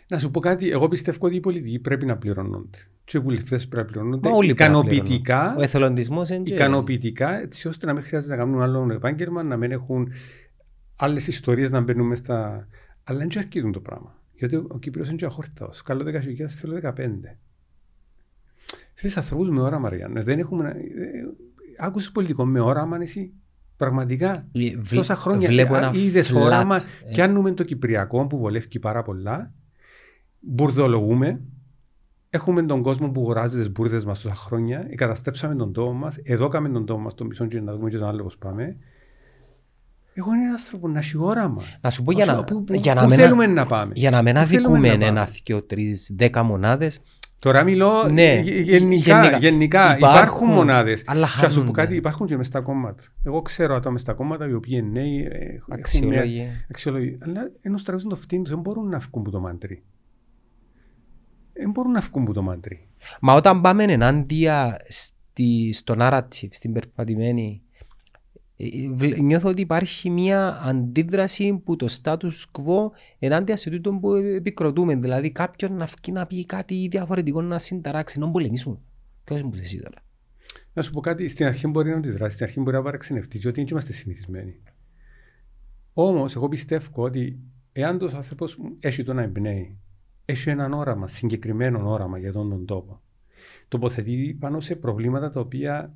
Να σου πω κάτι, εγώ πιστεύω ότι οι πολιτικοί πρέπει να πληρώνονται. Και οι βουλευτές πρέπει να πληρώνονται ικανοποιητικά. Ο εθελοντισμός είναι... Ικανοποιητικά, έτσι ώστε να μην χρειάζεται να κάνουν άλλο επάγγελμα, να μην έχουν άλλες ιστορίες να μπαίνουν μέσα στα... Αλλά δεν αρκεί το πράγμα. Γιατί ο Κύπριος είναι και αχόρτητος. Καλό 10.000, θέλω 15. Θέλεις ανθρώπους με όραμα, Ριάννε. Δεν έχουμε... Άκουσες πολιτικό με όραμα, εσύ. Πραγματικά, τόσα χρόνια είδες όραμα. Πιάνουμε το Κυπριακό που βολεύει πάρα πολλά. Μπουρδολογούμε. Έχουμε τον κόσμο που αγοράζει τις μπουρδες μας τόσα χρόνια. Καταστρέψαμε τον τόπο μας. Εδώκαμε τον τόπο μας τον μισό και να δούμε και τον άλλο πώς πάμε. Εγώ είναι ένας άνθρωπος να έχει όραμα. Να σου πω που θέλουμε να πάμε. Για να μην αδικούμε ένα, δύο, τρεις, 10 μονάδες. Τώρα μιλώ γενικά. Υπάρχουν μονάδες. Και σου πω κάτι, υπάρχουν και μες τα κόμματα. Εγώ ξέρω άτομα μες τα κόμματα οι οποίοι είναι νέοι. Αξιολόγοι. Αλλά ενώ στραβίζουν το φτύνος δεν μπορούν να βγουν που το μάντρι. Μα όταν πάμε ενάντια στο narrative, στην περπατημένη, νιώθω ότι υπάρχει μια αντίδραση που το status quo ενάντια σε τούτο που επικροτούμε. Δηλαδή, κάποιον να βγει να πει κάτι διαφορετικό, να συνταράξει, να πολεμήσουν. Ποιο είναι που εσύ τώρα? Να σου πω κάτι, στην αρχή μπορεί να αντιδράσει, στην αρχή μπορεί να παραξενευτεί, γιατί δεν είμαστε συνηθισμένοι. Όμως, εγώ πιστεύω ότι εάν ο άνθρωπος έχει το να εμπνέει, έχει έναν όραμα, συγκεκριμένο όραμα για τον τόπο, τοποθετεί πάνω σε προβλήματα τα οποία.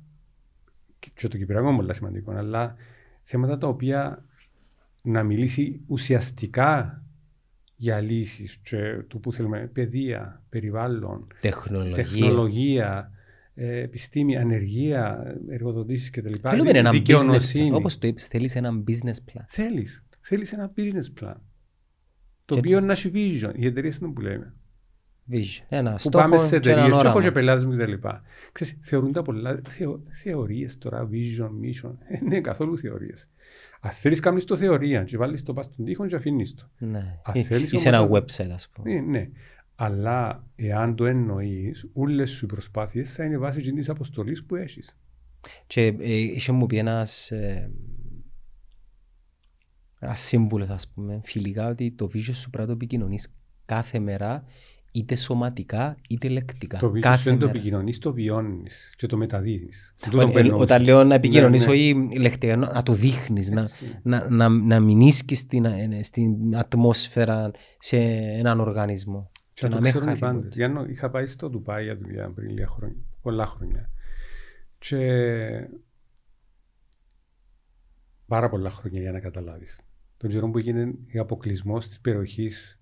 Και το Κυπριακό είναι πολύ σημαντικό, αλλά θέματα τα οποία να μιλήσει ουσιαστικά για λύσεις του που θέλουμε, παιδεία, περιβάλλον, τεχνολογία, επιστήμη, ανεργία, εργοδοτήσεις κτλ. Θέλουμε έναν business plan. Όπως το είπες, θέλεις έναν business plan. Θέλεις ένα business plan. Το οποίο είναι ένα vision. Οι εταιρείες είναι που λέμε. Ένα που πάμε σε εταιρείες, στόχο και πελάτες μου κτλ. Ξέρεις, θεωρούν τα πολλά θεωρίες τώρα, vision, mission. Ναι, καθόλου θεωρίες. Αν θέλεις κάνεις το θεωρία και βάλεις το πας στον τοίχο και αφήνεις το. Ναι. Είσαι ένα website ας πούμε. Ναι. Αλλά εάν το εννοείς, όλες σου οι προσπάθειες θα είναι βάση της αποστολής που έχεις. Και είχε μου πει ένας σύμβουλος, ας πούμε, φιλικά, ότι το vision σου πρέπει να το επικοινωνείς κάθε μέρα, είτε σωματικά είτε λεκτικά. Το vision σου δεν το επικοινωνείς, το βιώνεις και το μεταδίδεις. Όταν λέω να επικοινωνείς, όχι λεκτικά, να το δείχνεις, να μηνίσκεις στην ατμόσφαιρα, σε έναν οργανισμό. Και να το ξέρουν οι πάντες. Είχα πάει στο Ντουπάι για δουλειά πριν πολλά χρόνια. Και πάρα πολλά χρόνια, για να καταλάβεις. Τον καιρό που έγινε ο αποκλεισμός της περιοχής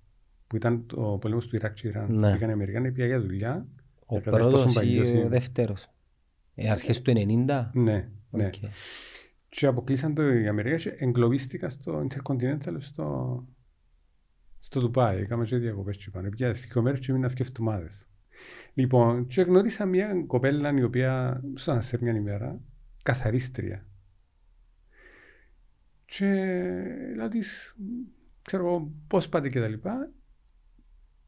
που ήταν ο πολέμος του Ιράκ και Ιράν. Ναι. Πήγαν οι Αμερικάνοι, πήγαν για δουλειά. Ο πρώτος ή ο δεύτερος. Αρχές του 1990. Ναι, ναι. Okay. Και αποκλείσαν οι Αμερικάνοι και εγκλωβίστηκαν στο Intercontinental, στο Ντουπάι. Έκαμε και διακοπές και πάνω. Πήγαν δυο μέρες και μείναν σκεφτουμάδες. Λοιπόν, και γνώρισα μια κοπέλα η οποία σαν σε μια ημέρα, καθαρίστρια. Και λέω της, ξέρω εγώ, πώς πάτε και τα λοιπά.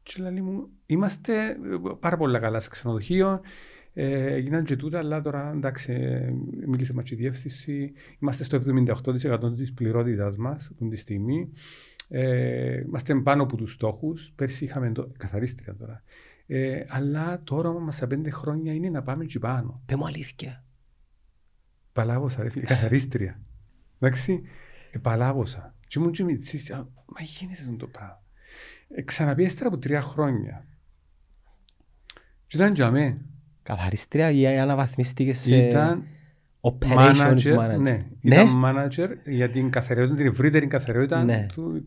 Και λέει μου, είμαστε πάρα πολύ καλά σε ξενοδοχείο. Έγιναν και τούτα, αλλά τώρα εντάξει, μίλησε με τη διεύθυνση. Είμαστε στο 78% της πληρότητας μας τη στιγμή. Είμαστε πάνω από τους στόχους. Πέρσι είχαμε καθαρίστρια τώρα. Αλλά το όραμα μας στα 5 χρόνια είναι να πάμε και πάνω. Πες μου αλήθεια. Παλάβωσα, ρε φίλε, καθαρίστρια. Εντάξει, παλάβωσα. Και ήμουν και μητσής, μα γίνεται αυτό το πράγμα. Ξαναπεί έστερα από 3 χρόνια. Και ήταν και αμέ. Καθαρίστρια ή αναβαθμίστηκε σε... Ήταν operations manager. Ναι, ήταν manager για την καθαριότητα, την ευρύτερη καθαριότητα του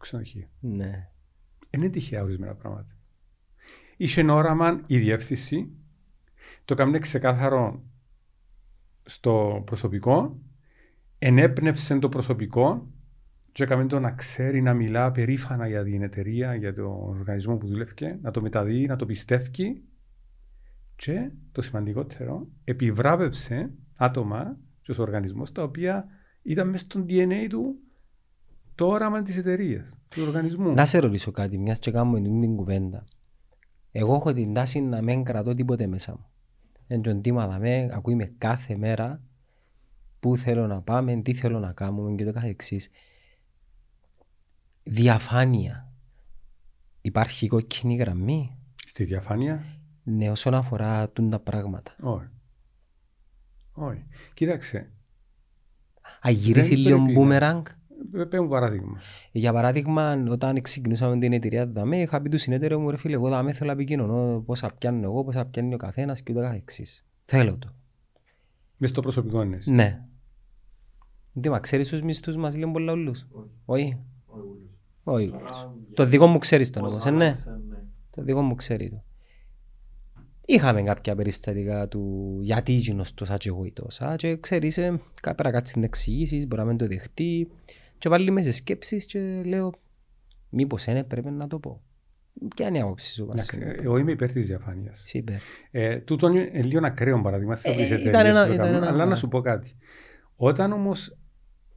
ξενοδοχείου. Ναι. Είναι τυχαία ορισμένα πράγματα. Είχε ένα όραμα η διεύθυνση, το έκανε ξεκάθαρο στο προσωπικό, ενέπνευσε το προσωπικό και έκανε το να ξέρει, να μιλά περήφανα για την εταιρεία, για τον οργανισμό που δουλεύει, να το μεταδίδει, να το πιστεύει και το σημαντικότερο, επιβράβευσε άτομα στους οργανισμούς τα οποία ήταν μέσα στο DNA του το όραμα της εταιρείας, του οργανισμού. Να σε ρωτήσω κάτι, μιας και κάνουμε την κουβέντα. Εγώ έχω την τάση να μην κρατώ τίποτε μέσα μου. Εν τιμάδα με, ακούγουμε κάθε μέρα πού θέλω να πάμε, τι θέλω να κάνουμε και το καθεξής. Διαφάνεια. Υπάρχει κόκκινη γραμμή. Στη διαφάνεια. Ναι, όσον αφορά τα πράγματα. Όχι. Κοίταξε. Αγυρίσει λίγο μπούμεραγκ. Παίρνω παράδειγμα. Για παράδειγμα, όταν ξεκινούσαμε την εταιρεία του ΔΑΜΕ, είχα πει του συνεταιρείου μου, ρε φίλε, εγώ ΔΑΜΕ θέλω να επικοινωνώ, πόσα πιάνω εγώ, πόσα πιάνει ο καθένας και ούτω καθεξής. Θέλω το. Μες το προσωπικό είναι. Ναι. Δεν μα ξέρεις τους μισθούς μας, λένε πολλά ούλους. Όχι. Όχι. Το δικό μου ξέρεις τον όμως, ναι. Το δικό μου ξέρει το. Είχαμε κάποια περιστατικά του γιατί γίνος τόσα και εγώ ή τόσα και ξέρεις, πέρα κάτι στην εξηγήσεις, μπορεί να μην το δεχτεί και βάλει μέσα σκέψεις και λέω μήπως είναι πρέπει να το πω. Ποια είναι η άποψη σου βασικά. Εγώ είμαι υπέρ της διαφάνειας. Τούτον είναι λίγο ακραίο παράδειγμα. Αλλά να σου πω κάτι. Όταν όμως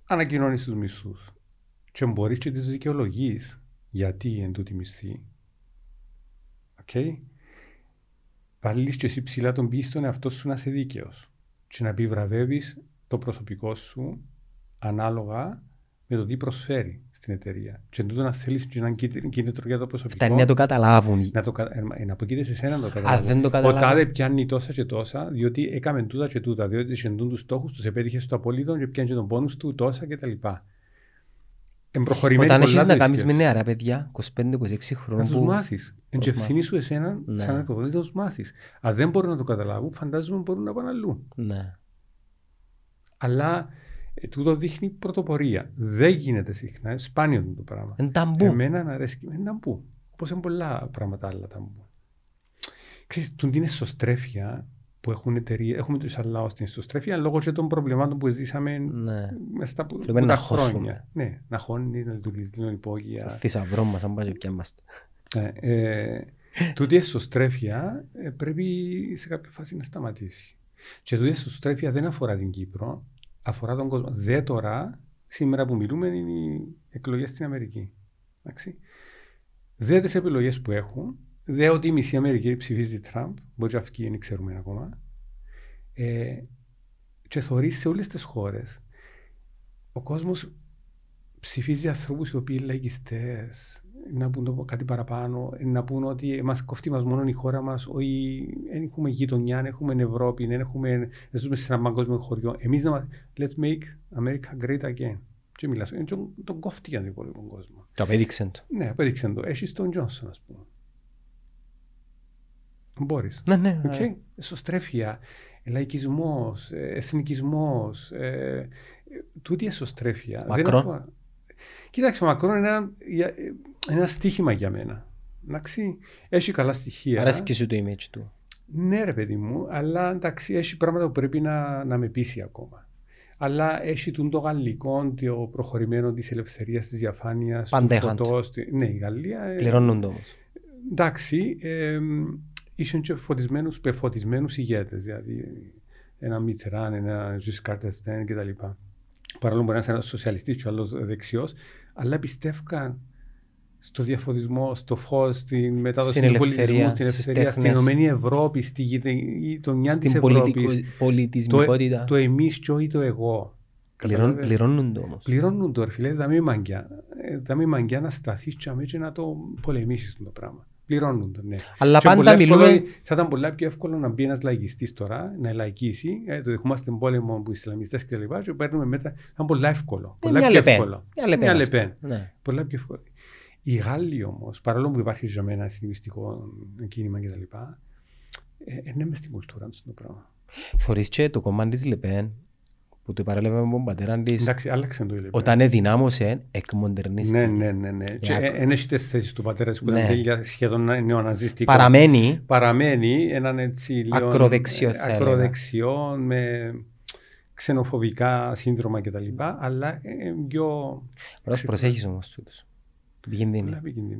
ανακοινώνεις τους μισθούς και μπορείς και τις δικαιολογείς γιατί εν τούτη μισθή, okay, βάλεις και εσύ ψηλά τον πεις στον εαυτό σου να είσαι δίκαιος και να επιβραβεύεις το προσωπικό σου ανάλογα με το τι προσφέρει στην εταιρεία. Και τούτο να θέλεις και έναν κίνητρο για το προσωπικό. Φτάνει να το καταλάβουν. Να αποκείται σε σένα να το καταλάβουν. Αν δεν το καταλάβουν. Ο τάδε πιάνει τόσα και τόσα, διότι έκαμε τούτα και τούτα. Διότι συνδούν τους στόχους, τους επέτυχε στο απόλυτο και πιάνει και τον πόνους του τόσα κτλ. Όταν έχεις να κάνεις με νέα παιδιά, 25-26 χρόνων. Να τους μάθεις. Εν και ευθύνη σου εσένα, σαν να προβολείς, να τους μάθεις. Αν δεν μπορούν να το καταλάβουν, φαντάζομαι μπορούν να πάνε αλλού. Ναι. Αλλά τούτο δείχνει πρωτοπορία. Δεν γίνεται συχνά, είναι σπάνιο το πράγμα. Εν ταμπού. Εμένα αρέσει. Εν ταμπού. Όπως είναι πολλά πράγματα άλλα ταμπού. Ξέρεις, τούτη είναι σωστρέφεια που έχουν εταιρεία, έχουμε τους αλλάω στην ιστοστρέφεια λόγω και των προβλημάτων που ζήσαμε μέσα στα πολλά χρόνια. Ναι, να χώνει, να λειτουργείς λίγο υπόγεια. Θησαυρό μας, αν πάει πια μας. Τούτη η ιστοστρέφεια πρέπει σε κάποια φάση να σταματήσει. Και τούτη η ιστοστρέφεια δεν αφορά την Κύπρο, αφορά τον κόσμο. Δε τώρα, σήμερα που μιλούμε, είναι οι εκλογές στην Αμερική. Δε τις επιλογές που έχουν, δε ότι η μισή Αμερική ψηφίζει Τραμπ, μπορεί να φύγει, δεν ξέρουμε ακόμα. Και θεωρείς σε όλες τις χώρες, ο κόσμος ψηφίζει ανθρώπους οι οποίοι είναι λαϊκιστές, να πούν κάτι παραπάνω, να πούν ότι μας κοφτεί μας μόνο η χώρα μας, ότι δεν έχουμε γειτονιά, δεν έχουμε Ευρώπη, δεν ζούμε σε ένα παγκόσμιο χωριό. Εμείς να μας let's make America great again. Και μιλάς, τον κοφτεί για τον υπόλοιπο κόσμο. Το απέδειξαν το. Ναι, απέδειξαν το. Έχεις τον Τζόνσον, ας πούμε. Μπορείς. Ναι. Εσωστρέφεια, λαϊκισμός, εθνικισμός, τούτη εσωστρέφεια. Μακρόν. Κοιτάξτε, ο Μακρόν είναι ένα στοίχημα για μένα. Εντάξει, έχει καλά στοιχεία. Άρα σκίζει το image του. Ναι, ρε παιδί μου, αλλά εντάξει, έχει πράγματα που πρέπει να με πείσει ακόμα. Αλλά έχει το γαλλικό, το προχωρημένο τη ελευθερία, τη διαφάνεια, του φωτός. Ναι, η Γαλλία. Πληρώνονται όμως. Εντάξει, ήσουν και φωτισμένους, πεφωτισμένους ηγέτες. Δηλαδή, ένα Μιτεράν, ένα Γκουσκάρτερ κτλ. Παρόλο που ένας ένας σοσιαλιστής και ο άλλος δεξιός, αλλά πιστεύκαν στο διαφωτισμό, στο φως, στην μετάδοση του πολιτισμού, στην ελευθερία, στην Ενωμένη Ευρώπη, στη γειτονιά της Ευρώπης, πολιτισμικότητα. Το εμείς και όχι το εγώ. Πληρώνουν το όμως. Πληρώνουν το, ρε φίλε, τα μη μαγκιά. Τα μη μαγκιά να σταθείς και να το πολεμήσεις το πράγμα. Πληρώνουν το, ναι. Αλλά και πάντα μιλούμε. Θα ήταν πολύ πιο εύκολο να μπει ένας λαϊκιστής τώρα, να λαϊκίσει. Το δεχόμαστε πόλεμο από Ισλαμιστές και τα λοιπά. Και παίρνουμε μέτρα. Θα ήταν πολύ εύκολο. Μια Λεπέν. Ναι. Πολύ πιο εύκολο. Οι Γάλλοι όμως, παρόλο που υπάρχει για μένα εθνικιστικό κίνημα και τα λοιπά, είναι μες στην κουλτούρα του το πράγμα. Θεωρείς και το κόμμα της Λεπέν που το παρέλαβε με τον πατέρα της. Εντάξει, άλλαξαν το η Λεπέν. Όταν ενδυνάμωσε, εκμοντερνίστηκε. Ναι. Εν έχει τις θέσεις του πατέρα της που ήταν τελικά σχεδόν νεοναζιστικό. Παραμένει έναν έτσι λίγο ακροδεξιό με ξενοφοβικά σύνδρομα και τα λοιπά, αλλά πιο. Προσέχεις όμως τούτος.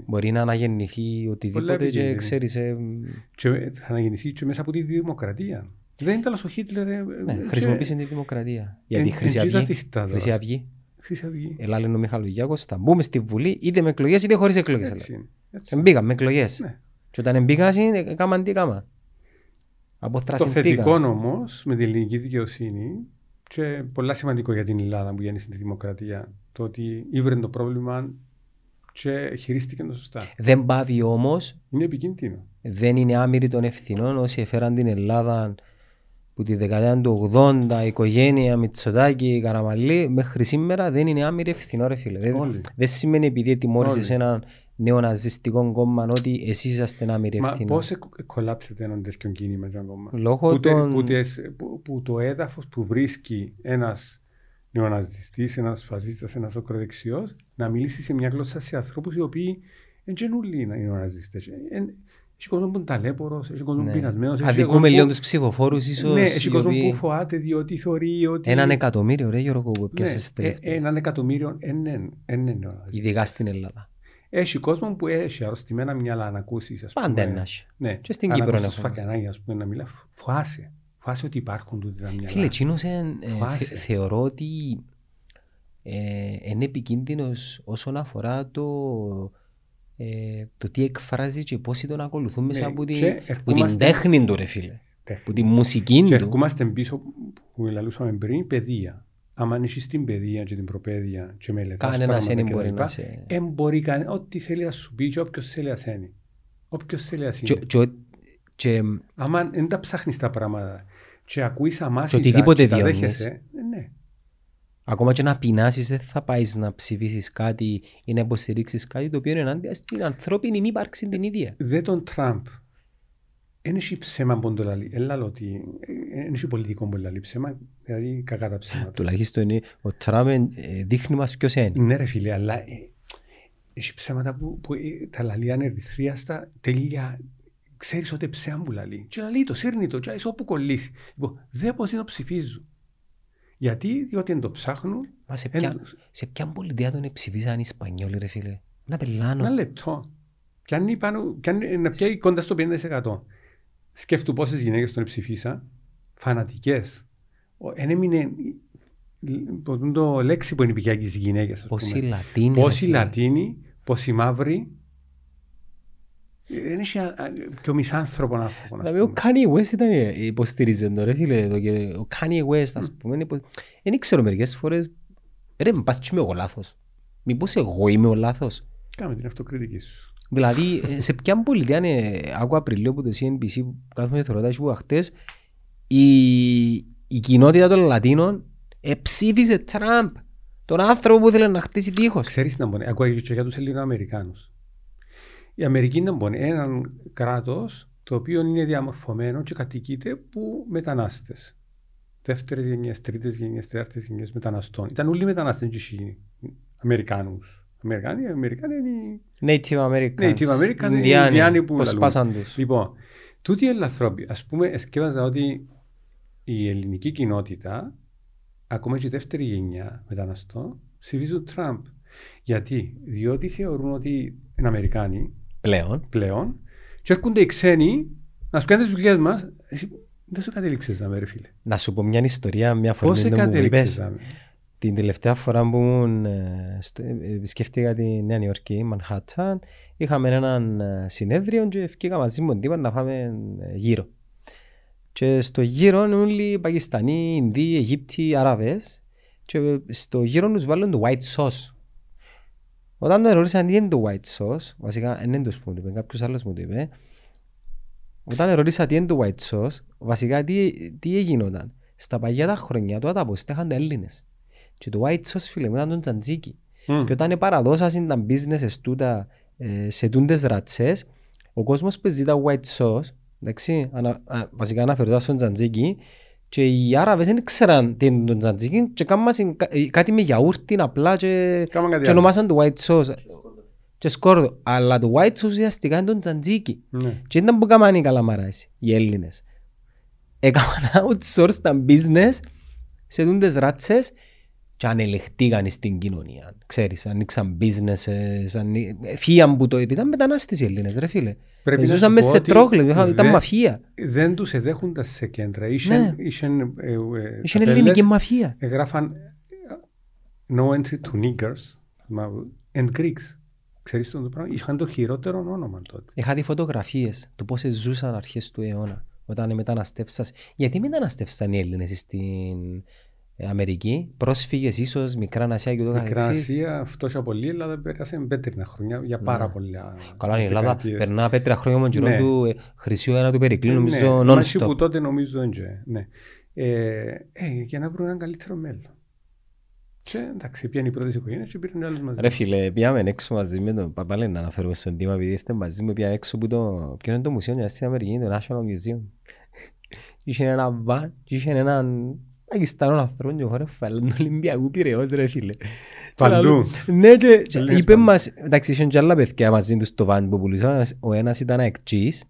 Μπορεί να αναγεννηθεί οτιδήποτε και ξέρεις. Και θα αναγεννηθεί και μέσα από τη δημοκρατία. Δεν ήταν ο Χίτλερ. Ναι, χρησιμοποίησε τη δημοκρατία. Γιατί Χρυσή Αυγή. Ελάλαινε ο Μιχαλογιάκος, θα μπούμε στη Βουλή είτε με εκλογές είτε χωρίς εκλογές. Εμπήκαμε με εκλογές. Ναι. Και όταν εμπήκαμε, έκαναν τι κάμα. Το θετικό όμως με την ελληνική δικαιοσύνη και πολλά σημαντικό για την Ελλάδα που γέννησε τη δημοκρατία, το ότι ήβρε το πρόβλημα και χειρίστηκε το σωστά. Δεν πάβει όμως. Είναι επικίνδυνο. Δεν είναι άμυροι των ευθυνών όσοι έφεραν την Ελλάδα που τη δεκαετία του 80, η οικογένεια Μητσοτάκη, Καραμαλή, μέχρι σήμερα δεν είναι άμυροι ευθυνών, ρε φίλε. Δεν σημαίνει επειδή τιμώρησες έναν νεοναζιστικό κόμμα ότι εσείς είσαστε άμυροι ευθυνών. Μα πώς κολλάψετε έναν τέτοιο κίνημα για κόμμα. Που το έδαφος που βρίσκει ένας νεοναζιστής, ένας φασίστας, ένας ακροδεξιός, να μιλήσει σε μια γλώσσα σε ανθρώπους οι οποίοι δεν γεννούν νεοναζιστές. Έχει κόσμο που είναι ταλέπορος, έχει κόσμο που είναι πεινασμένος. Αδικούμε λίγο τους ψηφοφόρους, ίσως. Ναι, έχει κόσμο που φοβάται διότι θεωρεί ότι. 1 εκατομμύριο, ρε Γιώργο, που πιάσες τελευταίες. 1 εκατομμύριο, είναι νεοναζιστές. Ειδικά στην Ελλάδα. Έχει κόσμο που έχει αρρωστημένα μυαλά να ακούσει. Πάντα ένας. Ναι, και στην Κύπρο να μιλά, φοβάσαι. Φάση ότι υπάρχουν τούτοι τα μυαλά. Φίλε, εκείνος θεωρώ ότι είναι επικίνδυνος όσον αφορά το τι εκφράζει και πόσοι τον ακολουθούν μέσα από την τέχνη του, ρε φίλε. Που τη μουσική του. Και ερχόμαστε πίσω που λαλούσαμε πριν, παιδεία. Αν ανησυχείς την παιδεία και την προπαίδεια και μελετάς. Κανένας δεν μπορεί να σε. Ό,τι θέλει να σου πει και όποιος θέλει να σένει. Όποιος θέλει να σένει. Αν δεν τα ψάχνεις τα πράγματα και ακούεις αμάσιτα και οτιδήποτε τα δέχεσαι, ναι. Ακόμα και να πεινάσεις δεν θα πάεις να ψηφίσεις κάτι ή να υποστηρίξεις κάτι το οποίο είναι ενάντια στην ανθρώπινη ύπαρξη την ίδια. Δε τον Τραμπ. Εν έχει ψέμα που το λαλεί. Εν έχει πολιτικό που λαλεί ψέμα, δηλαδή κακά τα ψέματα. Τουλάχιστον ο Τραμπ δείχνει μας ποιος είναι. Ναι ρε φίλε, αλλά έχει ψέματα που τα λαλεί ανερυθρίαστα τελεία. Ξέρεις ότι ψέμπουλα λέει. Και λέει το σύρνει το τσάις όπου κολλήσει. Λοιπόν, δε πως είναι το ψηφίζουν. Γιατί, διότι εν το ψάχνουν. Μα σε ποια πολιτεία τον ψηφίζαν οι Ισπανιόλοι ρε φίλε. Να πελάνω. Ένα λεπτό. Να πιάει κοντά στο 50%. Σκέφτου πόσες γυναίκες τον ψηφίσαν. Φανατικές. Εν έμεινε το λέξη που είναι πηγαίνει στις γυναίκες. Πόσοι Λατίνοι, πόσοι μαύροι. Δεν είχε πιο μισάνθρωπον άνθρωπο. Δηλαδή ο Kanye West ήταν υποστηρίζοντο ρε φίλε. Ο Kanye West ας πούμε. Δεν ξέρω μερικές φορές. Ρε μπας και είμαι εγώ λάθος. Μήπως εγώ είμαι ο λάθος. Κάμε την αυτοκριτική σου. Δηλαδή σε ποια πολιτεία είναι. Άκου Απριλίου που το CNBC κάθομαι και θωροτάζει που χτες η κοινότητα των Λατίνων εψήφισε Τραμπ. Τον άνθρωπο που ήθελε να χτίσει τείχος. Ξέρεις να μπορεί. Ακούγεται και για τους Ελληνοαμερικάνους. Η Αμερική είναι έναν κράτος το οποίο είναι διαμορφωμένο και κατοικείται που μετανάστες. Δεύτερες γενιές, τρίτες γενιές, τέταρτες γενιές μεταναστών. Ήταν όλοι μετανάστες και οι Αμερικάνους. Αμερικάνοι είναι Native Americans, Ινδιάνοι που λαλούν. Λοιπόν, τούτοι οι ελαθρόποι, ας πούμε, εσκεύαζα ότι η ελληνική κοινότητα, ακόμα και η δεύτερη γενιά μεταναστών, ψηφίζουν Τραμπ. Γιατί, διότι θεωρούν ότι είναι Αμερικάνοι πλέον και έρχονται οι ξένοι να σου κάνουν τις δουλειές μας. Εσύ δεν σου κατέληξες να με ρε φίλε. Να σου πω μια ιστορία, μια φορμή που μου είπες. Την τελευταία φορά που ήμουν, επισκέφτηκα τη Νέα Υόρκη, Μανχάταν, είχαμε έναν συνέδριο και ευκήκα μαζί μου τίποτα να φάμε γύρο. Και στο γύρο είναι όλοι Πακιστανοί, Ινδοί, Αιγύπτιοι, Αράβες και στο γύρο τους βάλουν το white sauce. Όταν το ρώτησα αν είναι το white sauce, βασικά δεν τους μου το είπε, κάποιος άλλος μου το είπε. Όταν ρώτησα τι είναι το white sauce, βασικά τι έγινονταν. Στα παγιά τα χρονιά τώρα τα αποστέχαν τα Έλληνες. Και το white sauce φίλε μου ήταν τον τζαντζίκι. Και όταν παραδόσασαν τα business σε τούντες ρατσές, ο κόσμος που ζητά white sauce, εντάξει, βασικά αναφερόταν στον τζαντζίκι, και οι Άραβες δεν ξέραν τι είναι το τζαντζίκι και κάμασαν κάτι με γιαούρτι απλά και ονομάσαν το white sauce και σκόρδο. Αλλά το white sauce ουσιαστικά είναι το τζαντζίκι. Και ήταν που κάμανε οι καλαμαράες, οι Έλληνες. Έκαναν outsource τα business σε τούντες ράτσες και ανελεχτήκαν στην κοινωνία. Ξέρεις, ανοίξαν businesses, φύγαν που το ήταν μετανάστες οι Έλληνες ρε φίλε. Ζούσαν μέσα σε τρόγλες, ήταν μαφία. Δεν τους εδέχοντας σε κέντρα. Είχαν ελληνική μαφία. Εγγράφαν no entry to niggers and Greeks. Ξέρεις το πράγμα. Είχαν το χειρότερο όνομα τότε. Είχα δει φωτογραφίες του πώς ζούσαν αρχές του αιώνα όταν μεταναστεύσαν. Γιατί μεταναστεύσαν οι Έλληνες στην Αμερική, πρόσφυγες ίσως, Μικρά Ασία και το καθεξής. Μικρά Ασία, αυτός από πολλή Ελλάδα πέρασε πέτρινα χρόνια για πάρα πολλά. Καλά, η Ελλάδα περνά πέτρινα χρόνια με τον καιρό του Χρυσίου Αέρα του Περικλή, νομίζω non-stop. Μάση που τότε νομίζω ναι. Για να βρουν έναν καλύτερο μέλλον. Και εντάξει, πιάνε οι πρώτες οικογένειες και πήραν άλλους μαζί. Ρε φίλε, πιάμε έξω μαζί με τον Παπάλε, να αναφέρουμε στον Τίμα, επειδή είστε μαζί μου, πιάμε έξω που το ποιο είναι το μουσείο στην Αμερική, το National Museum. Είχε ένα βαν, είχε έναν Πακιστανών ανθρώπων και χώρες φάλλον του Ολυμπιακού Πειραιός ρε φίλε. Παντού. Ναι και είπε μας, εντάξει είχαν και άλλα παιδιά μαζί τους το βάν που πουλούσαν. Ο ένας ήταν εκτζής,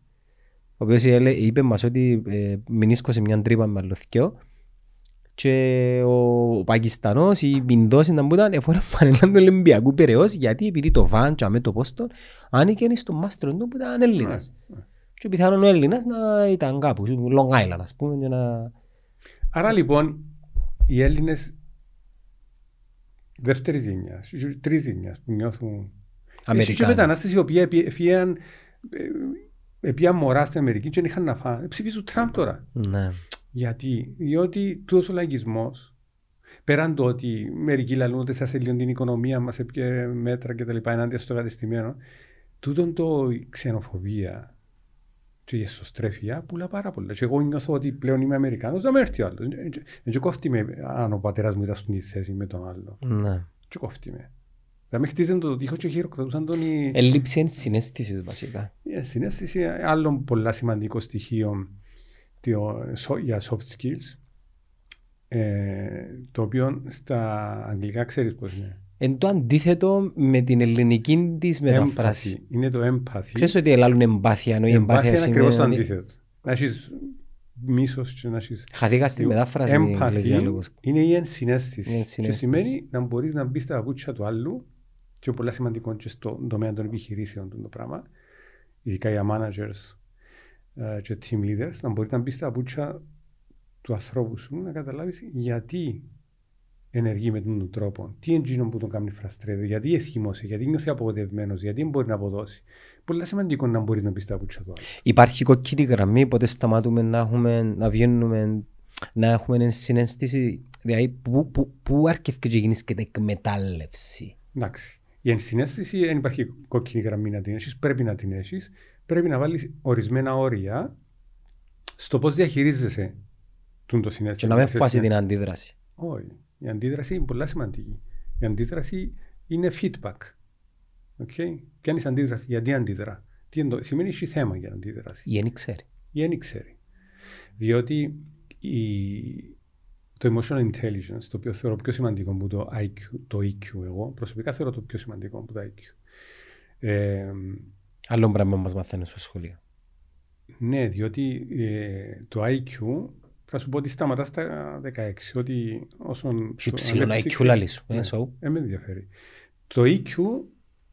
ο οποίος είπε μας ότι μηνίσκωσε μια τρύπα με αλλοθκιό και ο Πακιστανός, η Ινδός ήταν που ήταν, εφόραν φανελάν του Ολυμπιακού Πειραιός γιατί επειδή το βάν και αμέ το πόστον άνοιγε στον μάστρο του που ήταν Έλληνας. Και πιθανόν ο Έλληνας να ήταν κάπου, Long Island ας πούμε. Άρα λοιπόν οι Έλληνες δεύτερης γενιάς, τρεις γενιάς που νιώθουν Αμερικάνοι. Και οι μετανάστες οι οποίοι επίαν μωρά στην Αμερική και δεν είχαν να φάνε. Ψηφίζουν Τραμπ τώρα. Ναι. Γιατί, διότι τούτος ο λαϊκισμός, πέραν το ότι μερικοί λαλούν ότι σας ελίουν την οικονομία μας, έπιε μέτρα κτλ. Ενάντια στο κατεστημένο, τούτον το ξενοφοβία και η εσωστρέφεια πουλά πάρα πολλά. Και εγώ νιώθω ότι πλέον είμαι Αμερικάνος, να με έρθει ο άλλος. Δεν κόφτει με αν ο πατέρας μου ήταν στην θέση με τον άλλο. Ναι. Και κόφτει με. Να με χτίζαν το τείχο και χειροκρατούσαν τον... Έλλειψη ενσυναίσθησης βασικά. Η ενσυναίσθηση, άλλο πολλά σημαντικό στοιχείο για soft skills, το οποίο στα αγγλικά ξέρεις πώς είναι. Είναι το αντίθετο με την ελληνική της μεταφράση. Είναι το empathy. Ξέρεις ότι ελάλλουν εμπάθεια, ενώ η εμπάθεια σημαίνει... Εμπάθεια είναι ακριβώς το αντίθετο. Να έχεις μίσος και να έχεις... Χαθήκα στη μετάφραση. Empathy είναι η ενσυναίσθηση. Και σημαίνει να μπορείς να μπεις στα παπούτσια του άλλου και πολλά σημαντικό και στον τομέα των επιχειρήσεων το πράγμα, ειδικά για managers και team leaders, να μπορείς να μπεις στα παπούτσια του ανθρώπου σου να καταλάβεις γιατί ενεργεί με τον τρόπο. Τι εντζήνων που τον κάνει φραστρέδε, γιατί εσχημώσει, γιατί νιώθει απογοητευμένος, γιατί μπορεί να αποδώσει. Πολύ σημαντικό να μπορεί να πει τα πουτσά του. Υπάρχει κόκκινη γραμμή, ποτέ σταματούμε να βγαίνουμε, να έχουμε συναίσθηση. Δηλαδή, πού αρκεύει και γίνει και την εκμετάλλευση. Εντάξει. Η ενσυναίσθηση δεν υπάρχει κόκκινη γραμμή να την έχεις, πρέπει να την έχεις. Πρέπει να βάλεις ορισμένα όρια στο πώς διαχειρίζεσαι το συνέστημα. Και να μην φάσει την αντίδραση. Όχι. Η αντίδραση είναι πολύ σημαντική. Η αντίδραση είναι feedback. Okay. Ποια είναι η αντίδραση, γιατί αντίδρα. Τι σημαίνει έχει θέμα για αντίδραση. Ή δεν ξέρει. Διότι το emotional intelligence, το οποίο θεωρώ πιο σημαντικό από το IQ, το EQ εγώ, προσωπικά θεωρώ το πιο σημαντικό από το IQ. Άλλο πράγμα μας μαθαίνουν στο σχολείο. Ναι, διότι το IQ, θα σου πω ότι σταματάς στα 16, ότι όσον... Υψηλό IQ λαλείς. Δεν με ενδιαφέρει. Το EQ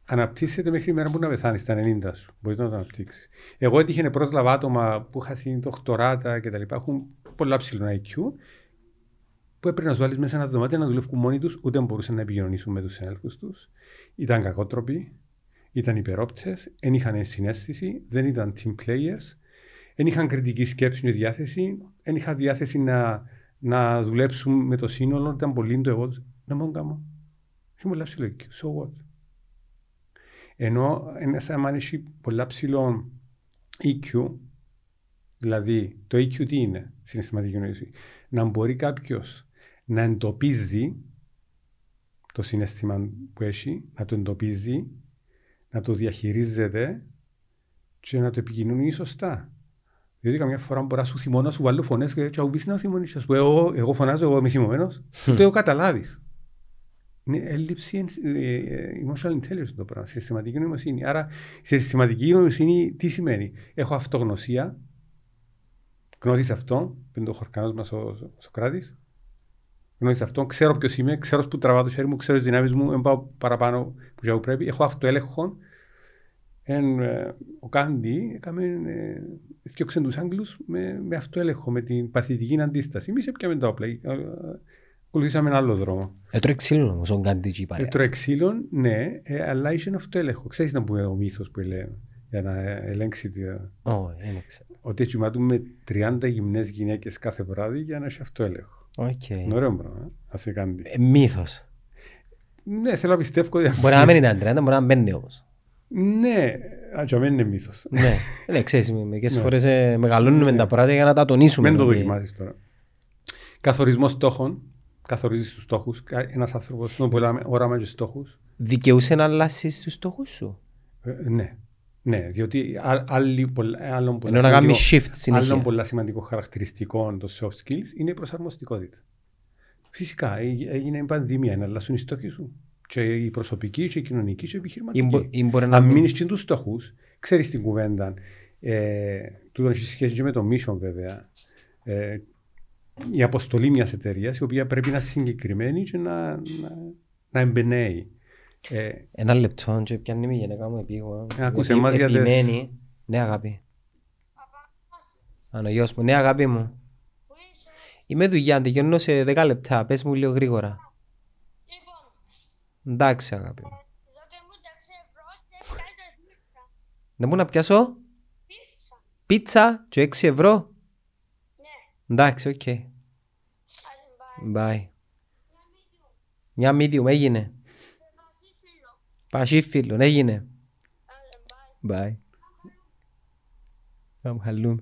αναπτύσσεται μέχρι η μέρα που να πεθάνεις, στα 90 σου. Μπορείς να το αναπτύξεις. Εγώ έτυχε πρόσλαβα άτομα που είχαν δοκτοράτα και τα λοιπά, έχουν πολλά ψηλό IQ, που έπρεπε να σου βάλεις μέσα ένα δωμάτιο να δουλεύουν μόνοι τους, ούτε μπορούσαν να επικοινωνήσουν με τους συναδέλφους τους. Ήταν κακότροποι, ήταν υπερόπτες, δεν είχαν συναίσθηση, δεν ήταν team players, δεν είχαν κριτική σκέψη και διάθεση, δεν είχαν διάθεση να δουλέψουν με το σύνολο, ήταν πολύ το εγώ τους. Να μόνο κάνω. Έχει πολλά ψηλό εκεί. So what? Ενώ ένας άμα έχει πολλά ψηλό EQ, δηλαδή το EQ τι είναι, συναισθηματική γνώση, να μπορεί κάποιος να εντοπίζει το συναίσθημα που έχει, να το εντοπίζει, να το διαχειρίζεται και να το επικοινωνεί σωστά. Διότι καμιά φορά μπορεί να σου θυμώνω, να σου βάλω φωνές και να μπεις να θυμώνεις. Ας πω, εγώ φωνάζω, εγώ είμαι θυμωμένος. Ούτε το καταλάβεις. Είναι έλλειψη emotional intelligence το πράγμα, συστηματική νοημοσύνη. Άρα, συστηματική νοημοσύνη τι σημαίνει. Έχω αυτογνωσία, γνώριζα αυτό, πριν το χορκανός μας ο Σοκράτης. Γνώριζα αυτό, ξέρω ποιος είμαι, ξέρω που τραβάω το χέρι μου, ξέρω τις δυνάμεις μου, δεν πάω παραπάνω που πρέπει. Έχω αυτοέλεγχο. Ο Κάντι έφτιαξε τους Άγγλους με αυτοέλεγχο, με την παθητική αντίσταση. Εμείς έπιαμε τα όπλα, ακολουθήσαμε ένα άλλο δρόμο. Έτρωε ξύλων όμως ο Κάντι και η παρέα. Έτρωε ξύλων, ναι, αλλά είσαι αυτοέλεγχο. Ξέρεις να πούμε ο μύθος που έλεγε για να ελέγξει ότι τσιμάτουμε 30 γυμνές γυναίκες κάθε βράδυ για να έχει αυτοέλεγχο. Είναι ωραίο πράγμα, ας σε κάνει. Μύθος. Ναι, θέλω να πιστεύω. Μπορεί να μην ήταν 30, μπορεί να μπαίνει όμως. Ναι, και αμήν είναι μύθος. Ναι, ξέρεις, μερικές φορές μεγαλώνουμε τα πράγματα για να τα τονίσουμε. Δεν το δοκιμάζεις τώρα. Καθορισμός στόχων, καθορίζεις τους στόχους. Ένας άνθρωπος που έχει όραμα και στόχους. Δικαιούσε να αλλάσεις τους στόχους σου. Ναι. Ναι, διότι άλλων πολλά σημαντικών χαρακτηριστικών των soft skills είναι η προσαρμοστικότητα. Φυσικά, έγινε η πανδημία, να αλλάσουν οι στόχοι σου. Και η προσωπική, και η κοινωνική, και η επιχειρηματική. Αν μείνεις και τους στόχους, ξέρεις την κουβέντα. Τούτο έχει σχέση και με το mission, βέβαια. Η αποστολή μιας εταιρείας, η οποία πρέπει να είναι συγκεκριμένη και να εμπνέει. Ένα λεπτό, και πιάνει με γενικά μου επίγω. Ακούσε εμάς για τες... Ναι, αγάπη. Αν ο γιος μου, ναι, αγάπη μου. Είμαι δουλειά, τελειώνω σε 10 λεπτά, πες μου λίγο γρήγορα. Εντάξει, αγάπη μου. Δεν μπορώ να πιάσω. Πίτσα και 6 ευρώ. Εντάξει, οκ. Bye. Μια medium, έγινε. Πασίφυλλο, έγινε. Bye. Θα μου χαλούμε.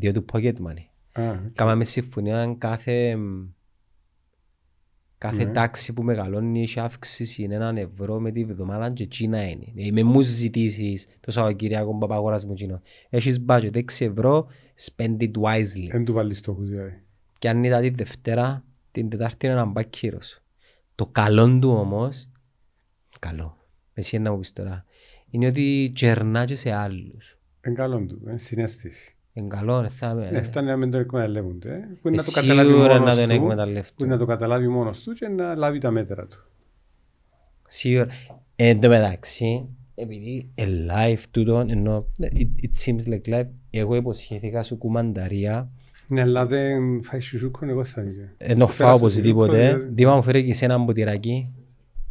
Διό του pocket money. Κάμαμε συμφωνία κάθε τάξη που μεγαλώνει έχει αύξηση είναι 1 ευρώ με τη βδομάδα και τσίνα είναι. Με μου ζητήσεις το Σαββατοκύριακο παπαγόρας μου τσίνα. Έχεις budget 6 ευρώ, spend it wisely. Δεν του βάλεις στόχους δηλαδή. Και αν είδα τη Δευτέρα, την Τετάρτη είναι έναν μπακύρος. Το καλό του όμως, καλό, εσύ να μου πεις τώρα, είναι ότι γερνά και σε άλλους. Είναι καλό του, είναι συνέστηση. Εγκαλώνε, θα με... Φτάνει να μην τον εκμεταλλεύονται, που είναι να το καταλάβει μόνος του και να λάβει τα μέτρα του. Σίγουρα. Εν τω μεταξύ, επειδή live τούτον, it seems like live, εγώ υποσχέθηκα σου κουμανταρία Ναι, αλλά δεν φάει σουζούκον, εγώ θα φύγει. Ενώ φάω οπωσδήποτε. Δίπα μου φέρει και σε ένα μποτηράκι.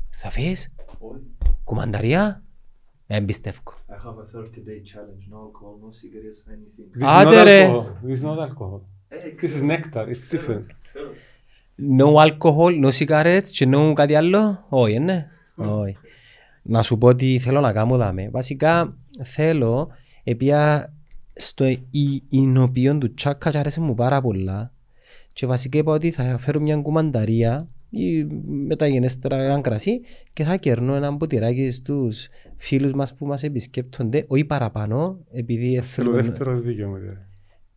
Θα φύγεις, κουμανταριά, εμπιστεύκω. Έχω ένα 30-day challenge, no alcohol, no cigarettes, anything. Άντε ρε! With no alcohol. This is nectar, it's different. No alcohol, no cigarettes και no κάτι άλλο. Όχι, ναι. Να σου πω ότι θέλω να κάνω δάμε. Βασικά θέλω, επειδή στο εινοποιόν του τσάκα και αρέσει μου πάρα πολλά και βασικά είπα ότι θα φέρω μια κουμανταρία ή μεταγενέστερα έναν κρασί και θα κερνώ ένα μποτηράκι στους φίλους μας που μας επισκέπτονται, όχι παραπάνω, επειδή θέλω δεύτερο δικαίωμα.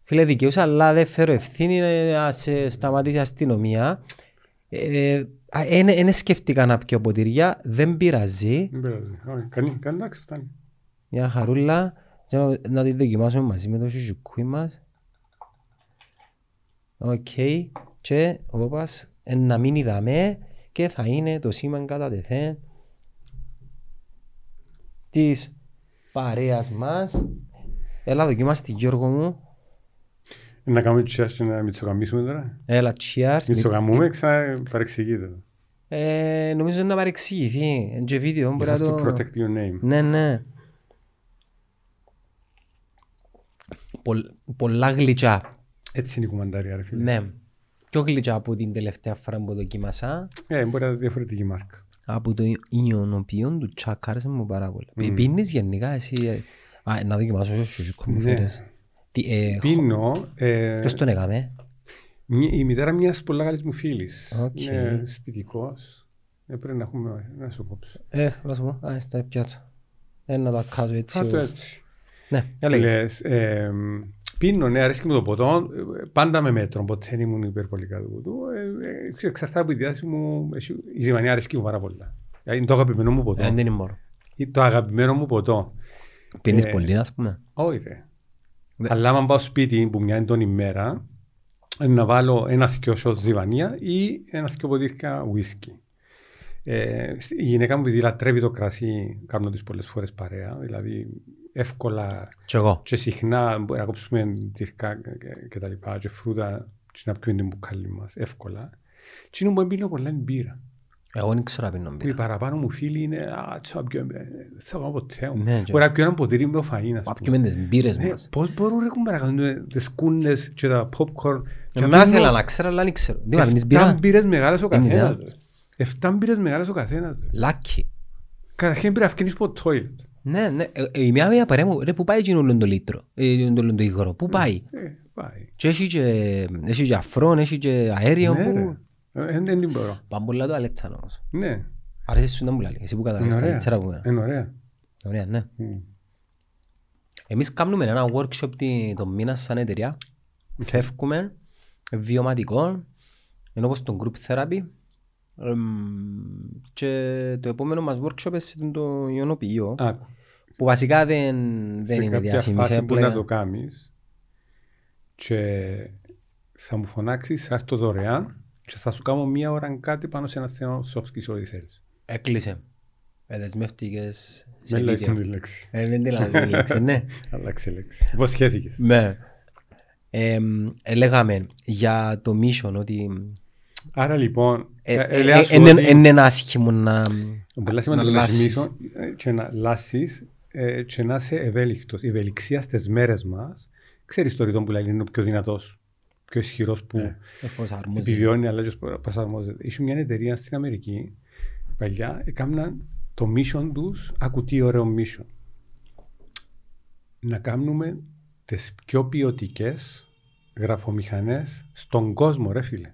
Φίλε, δικαιούσα, αλλά δεν φέρω ευθύνη να σε σταματήσει η αστυνομία. Δεν σκέφτηκα να πιω ποτήρια, δεν πειράζει. Κάνει, εντάξει, φτάνει. Μια χαρούλα, να τη δοκιμάσουμε μαζί με το σουζουκούι μας. Οκ, και όπως να μην είδαμε και θα είναι το σήμα κατά τεθέν της παρέας μας. Έλα δοκιμάστε Γιώργο μου. Να κάνουμε cheers και να μητσοκαμίσουμε τώρα. Έλα cheers. Μητσοκαμούμε, ξαναπαρεξηγείται. Νομίζω να παρεξηγηθεί. Είναι και βίντεο. You have to protect your name. Ναι, ναι. Πολλά γλυκιά. Έτσι είναι η κουμαντάρια ρε φίλε. Ναι. Πιο γλυκιά από την τελευταία φορά που δοκίμασα. Μπορεί να διαφορετική μάρκα. Από το ιονοποιόν του τσάκαρες μου πάρα πολύ. Πίνεις γενικά εσύ. Να δοκιμάσω όσους κομμυφέρες. Πίνω. Ποιος τον έκαμε. Η μητέρα μιας πολλά καλής μου φίλης. Είναι σπιτικός. Πρέπει να έχουμε να σου κόψω. Να σου πω. Στα πιάτο. Να τα κάζω έτσι. Ναι, έλεγες. Πίνω, ναι, αρέσκει μου το ποτό, πάντα με μέτρο, ποτέ δεν ήμουν υπερβολικά του ποτού. Εξαρτάται από τη διάθεση μου, η ζυμανία αρέσκει μου πάρα πολλά. Είναι το αγαπημένο μου ποτό. Δεν είναι μόνο. Το αγαπημένο μου ποτό. Πίνεις πολύ, ας πούμε. Όχι, ρε. Αλλά αν πάω σπίτι που μια έντονη ημέρα, να βάλω ένα θκιο σος ζυμανία ή ένα θκιο ποτήρκα ουίσκι. Η γυναίκα μου, επειδή λατρεύει το κρασί, κάνω τις πολλές φορές παρέα, δηλαδή εύκολα και συχνά να κόψουμε τυρκά και τα λοιπά και φρούτα και να πιούμε την μπουκάλι μας, εύκολα. Τι είναι που πίνω πολλά είναι μπύρα. Εγώ δεν ξέρω να πίνω μπύρα. Οι παραπάνω μου φίλοι είναι θα πιω ποτέ μου. Μπορεί να πιω ένα ποτήρι με το φαΐ. Μα πιούμε τις μπύρες μας. Πώς μπορούν να κάνουν τις κούνες και τα popcorn. Εμένα θέλω να ξέρω αλλά δεν ξέρω. 7 μπύρες μεγάλες ο καθένας. 7 μπύρες μεγάλες ο καθένας. Λάκι. Καταρχήν πρέπει να φκαινείς από το toilet. Ναι, ναι. Η μία μία παρέα μου, ρε, πού πάει εκείνο το λίτρο, το υγρό, πού πάει. Και έχει και αφρόν, έχει και αέριο. Δεν μπορώ. Πάμε πολλά το αλέτσαν όμως. Ναι. Αρέσει σου να μου λάλλει, εσύ που καταλάβεις τα αλέτσαρα που πέρα. Είναι ωραία. Ωραία, ναι. Εμείς κάνουμε ένα workshop τον μήνα σαν εταιρεία. Φεύγουμε, βιωματικό, ενώ όπως τον group therapy. Και το επόμενο μας workshop είναι το ιονοποιείο που βασικά δεν είναι διαφήμιση. Σε κάποια φάση που να το κάνεις και θα μου φωνάξεις, θα έρθει το δωρεάν και θα σου κάνω μία ώρα κάτι πάνω σε ένα θέμα soft και ό,τι θέλεις. Έκλεισε. Δεσμεύτηκες σε βίντεο. Μην λες την λέξη. Δεν την λες την λέξη, ναι. Αλλάξε λέξη. Υποσχέθηκες. Ναι. Λέγαμε για το mission ότι... Άρα λοιπόν, είναι ένα άσχημο να λάσεις και να λάσεις και να είσαι ευέλικτος. Η ευελιξία στις μέρες μας, ξέρεις το ρητό που λέει είναι ο πιο δυνατός, πιο ισχυρός που επιβιώνει αλλά και προσαρμόζεται. Ήσουν μια εταιρεία στην Αμερική παλιά, έκαναν το mission τους, ακού τι ωραίο mission. Να κάνουμε τις πιο ποιοτικές γραφομηχανές στον κόσμο ρε φίλε.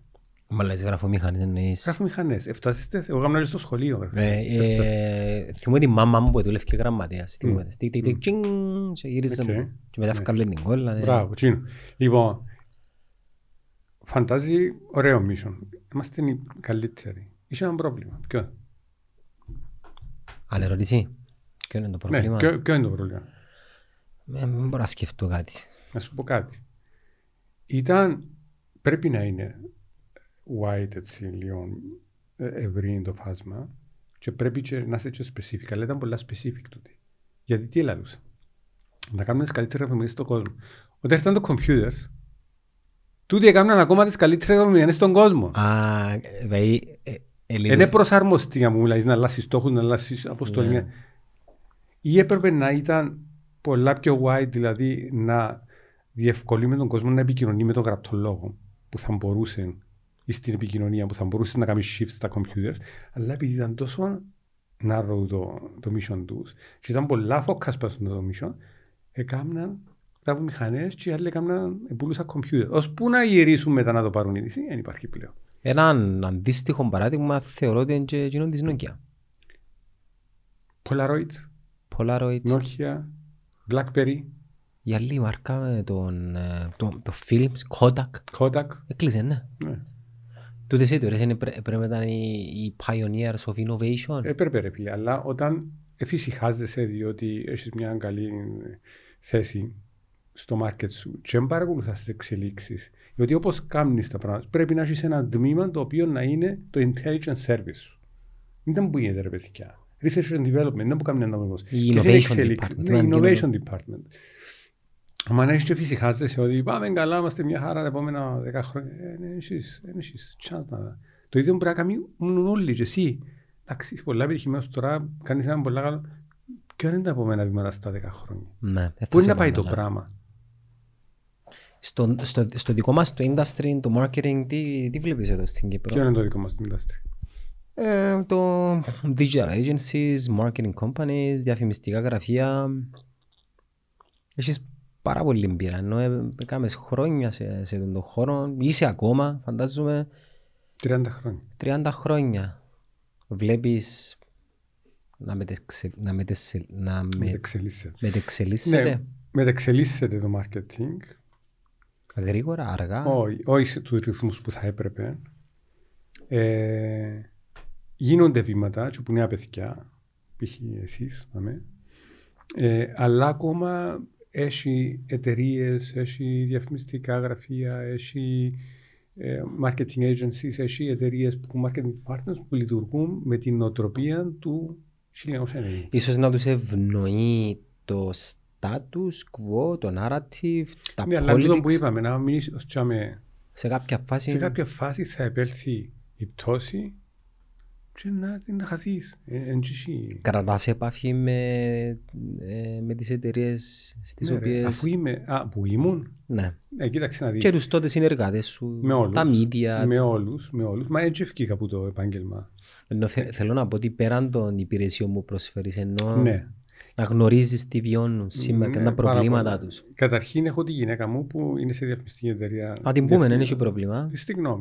Μα λες γραφομηχανές εννοείς. Γραφομηχανές, εφτάσιστες, εγώ γάμουν στο σχολείο. Θυμώ τη μάμα μου που δούλευε και γραμματέας. Τι γύριζα μου και μετά φκάλε την κόλλα. Μπράβο, τσίνο. Λοιπόν, φαντάζει ωραίο μίσον. Είμαστε οι καλύτεροι. Είχε ένα πρόβλημα. Ποιο? Αν ερωτήσει, ποιο είναι το πρόβλημα. Ναι, ποιο είναι το πρόβλημα. Δεν μπορώ να σκεφτώ κάτι. Να σου πω κάτι. Ήταν, πρέπει να είναι white, έτσι, λίγο ευρύ είναι το φάσμα και πρέπει και να είσαι και specific, αλλά ήταν πολλά specific τούτη. Γιατί τι ελαλούσα. Να κάνουμε τις καλύτερες γραφομηχανές στον κόσμο. Όταν έρθαν το computers, Τούτοι έκαναν ακόμα τις καλύτερες οικονομίες στον κόσμο. Είναι προσαρμοστή, να αλλάσεις στόχους, να αλλάσεις αποστολή. Ή έπρεπε να ήταν πολλά πιο wide, δηλαδή να διευκολύνει με τον κόσμο να επικοινωνεί με τον γραπτό λόγο που θα μπορούσε, ή στην επικοινωνία που θα μπορούσε να κάνει shift στα computers, αλλά επειδή ήταν τόσο νάρρο το mission τους και ήταν πολλά φόκασπα στο mission, έκαναν γράφουν μηχανές και οι άλλοι έκαναν πουλούσαν computers. Ως πού να γυρίσουν μετά να το πάρουν είδηση, δεν υπάρχει πλέον. Έναν αντίστοιχο παράδειγμα θεωρώ ότι είναι και εκείνο της Nokia. Polaroid, Nokia, Blackberry. Η άλλη μάρκα με το Philips, Kodak. Έκλεισε, ναι. Τούτες έτωρες πρέπει να ήταν οι pioneers of innovation. Έπρεπε ρε φίλε, αλλά όταν εφησυχάζεσαι διότι έχεις μια καλή θέση στο market σου και δεν παρακολουθάς τις εξελίξεις, διότι όπως κάνεις τα πράγματα πρέπει να έχεις ένα τμήμα το οποίο να είναι το intelligence service σου. Ήταν που γίνεται ρε παιδιά. Research and development, δεν που κάνουν ανάμενος. Η innovation department. Μα αν έχεις και φυσικάζεσαι ότι πάμε καλά, είμαστε μια χαρά τα επόμενα 10 χρόνια, δεν έχεις τσάντα. Το ίδιο πρέπει να κάνουν όλοι και εσύ. Εντάξει, είσαι πολλά επιτυχημένος τώρα, κάνεις έναν πολλά καλό. Ποιο είναι τα επόμενα βήματα στα 10 χρόνια? Ναι, πού είναι να πάει το πράγμα? Στο δικό μας το industry, το marketing, τι βλέπεις εδώ στην Κύπρο? Ποιο είναι το δικό μας το industry? Το digital agencies, marketing companies, διαφημιστικά γραφεία. Έχεις πάρα πολύ εμπειρία, ενώ έκαμε χρόνια σε τον χώρο, είσαι ακόμα, φαντάζομαι. 30 χρόνια. Βλέπεις να μετεξελίσσεται. Ναι, μετεξελίσσεται το marketing. Γρήγορα, αργά. Όχι σε τους ρυθμούς που θα έπρεπε. Γίνονται βήματα, και που νέα παιδιά, π.χ. εσείς, αλλά ακόμα έχει εταιρείες, έχει διαφημιστικά γραφεία, έχει marketing agencies, έχει εταιρείες που marketing partners που λειτουργούν με την νοοτροπία του 1990. Ίσως να τους ευνοεί το status quo, το narrative, τα politics. Ναι, αλλά αυτό που είπαμε, να μιλήσει ως τσάμε. Σε κάποια φάση θα επέλθει η πτώση και να χαθείς. Κρατάς επαφή με τις εταιρείες στις οποίες... Αφού είμαι... που ήμουν. Ναι. Κοίταξε να δεις. Και τους τότε συνεργάτες σου, τα media. Με όλους. Μα έτσι ευκήκα από το επάγγελμα. Θέλω να πω ότι πέραν των υπηρεσιών που προσφέρεις, ενώ ναι, να γνωρίζεις τι βιώνουν σήμερα και τα προβλήματά τους. Καταρχήν έχω τη γυναίκα μου που είναι σε διαφημιστική εταιρεία. Να την πούμε, δεν έχει πρόβλημα.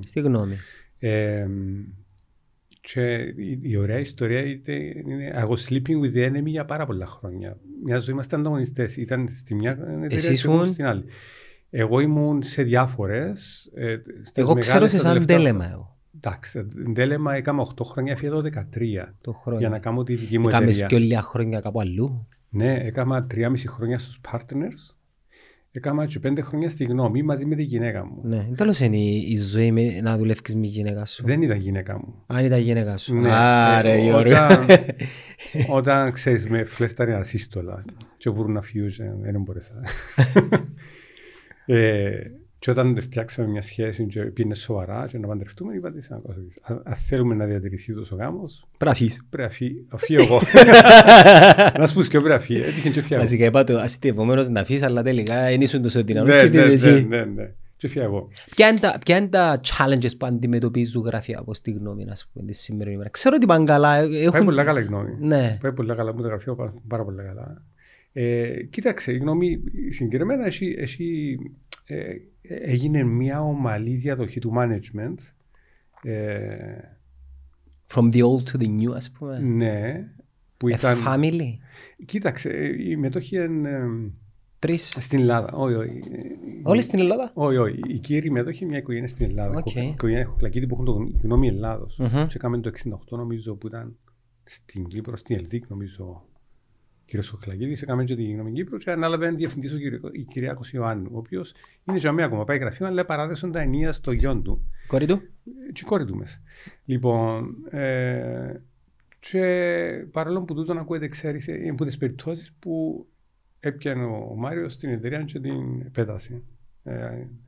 Στη γνώμη. Και η ωραία ιστορία είναι I was sleeping with the enemy για πάρα πολλά χρόνια. Μια ζωή είμαστε ανταγωνιστές. Ήταν στη μια εταιρεία, στην άλλη. Εγώ ήμουν σε διάφορες. Εγώ ξέρω σε σαν τέλεμα. Εντάξει, τέλεμα έκανα 8 χρόνια, έφυγα το 13 για να κάνω τη δική μου εταιρεία. Έκαμε και λίγα χρόνια κάπου αλλού. Ναι, έκανα 3,5 χρόνια στους partners. Έκανα και 5 χρόνια στη γνώμη μαζί με τη γυναίκα μου. Ναι, τέλος είναι η ζωή με, να δουλεύεις με γυναίκα σου. Δεν ήταν γυναίκα μου. Αν ήταν γυναίκα σου. Ναι. Άρα, η ωραία. Όταν ξέρεις, με φλερτάρει ασύστολα. Και βρουν να φύγουν, δεν μπορέσα. Και όταν φτιάξαμε μια σχέση και πήγαινε σοβαρά και να παντρευτούμε, είπα τι να κάνω. Αν θέλουμε να διατηρηθεί τόσο ο γάμος, πρέπει να φύγει εγώ. Να σου πεις και πρέπει να φύγει. Έτυχε και φύγει. Βασικά είπα το, ας ευωμένος να φύγεις, αλλά τελικά δεν ήσουν τόσο δυνατός και φύγει εσύ. Ναι. Και φύγει εγώ. Ποια είναι τα challenges που αντιμετωπίζουν γραφεία από τη γνώμη, ας πούμε, τη σήμερα ημέρα? Ξέρω ότι πάνε καλά. Πάει πολλά καλά η γνώμη. Πάει πολλά καλά, μου τα γραφεία πάρα πολλά καλά. Κοίταξε, η γνώμη συγκεκριμένα έχει. Έγινε μια ομαλή διαδοχή του management. From the old to the new, ας πούμε. Ναι. Που ήταν... family. Κοίταξε, η μετόχη είναι... Τρεις. Στην Ελλάδα. Όλοι στην Ελλάδα. Όχι. Οι κύριοι μετόχοι μια οικογένεια στην Ελλάδα. Okay. Οικογένεια Χοκλακίτη που έχουν το γνώμη Ελλάδος. Mm-hmm. Τσεκάμε το 1968 νομίζω που ήταν στην Κύπρο, στην Ελδίκ νομίζω. Κύριος Χοκλακίδης, έκαμε και την γνώμη Κύπρου και ανάλαβε διευθυντής ο Κυριάκος Ιωάννου, ο οποίος είναι και αμία ακόμα, πάει γραφείο, αλλά παράδεσαν τα ενία στο γιον του. Κόρη του. Και κόρη του μέσα. Λοιπόν, και παρόλο που τούτον ακούεται, ξέρεις, από τις περιπτώσεις που έπιανε ο Μάριος στην εταιρεία και την πέτασε.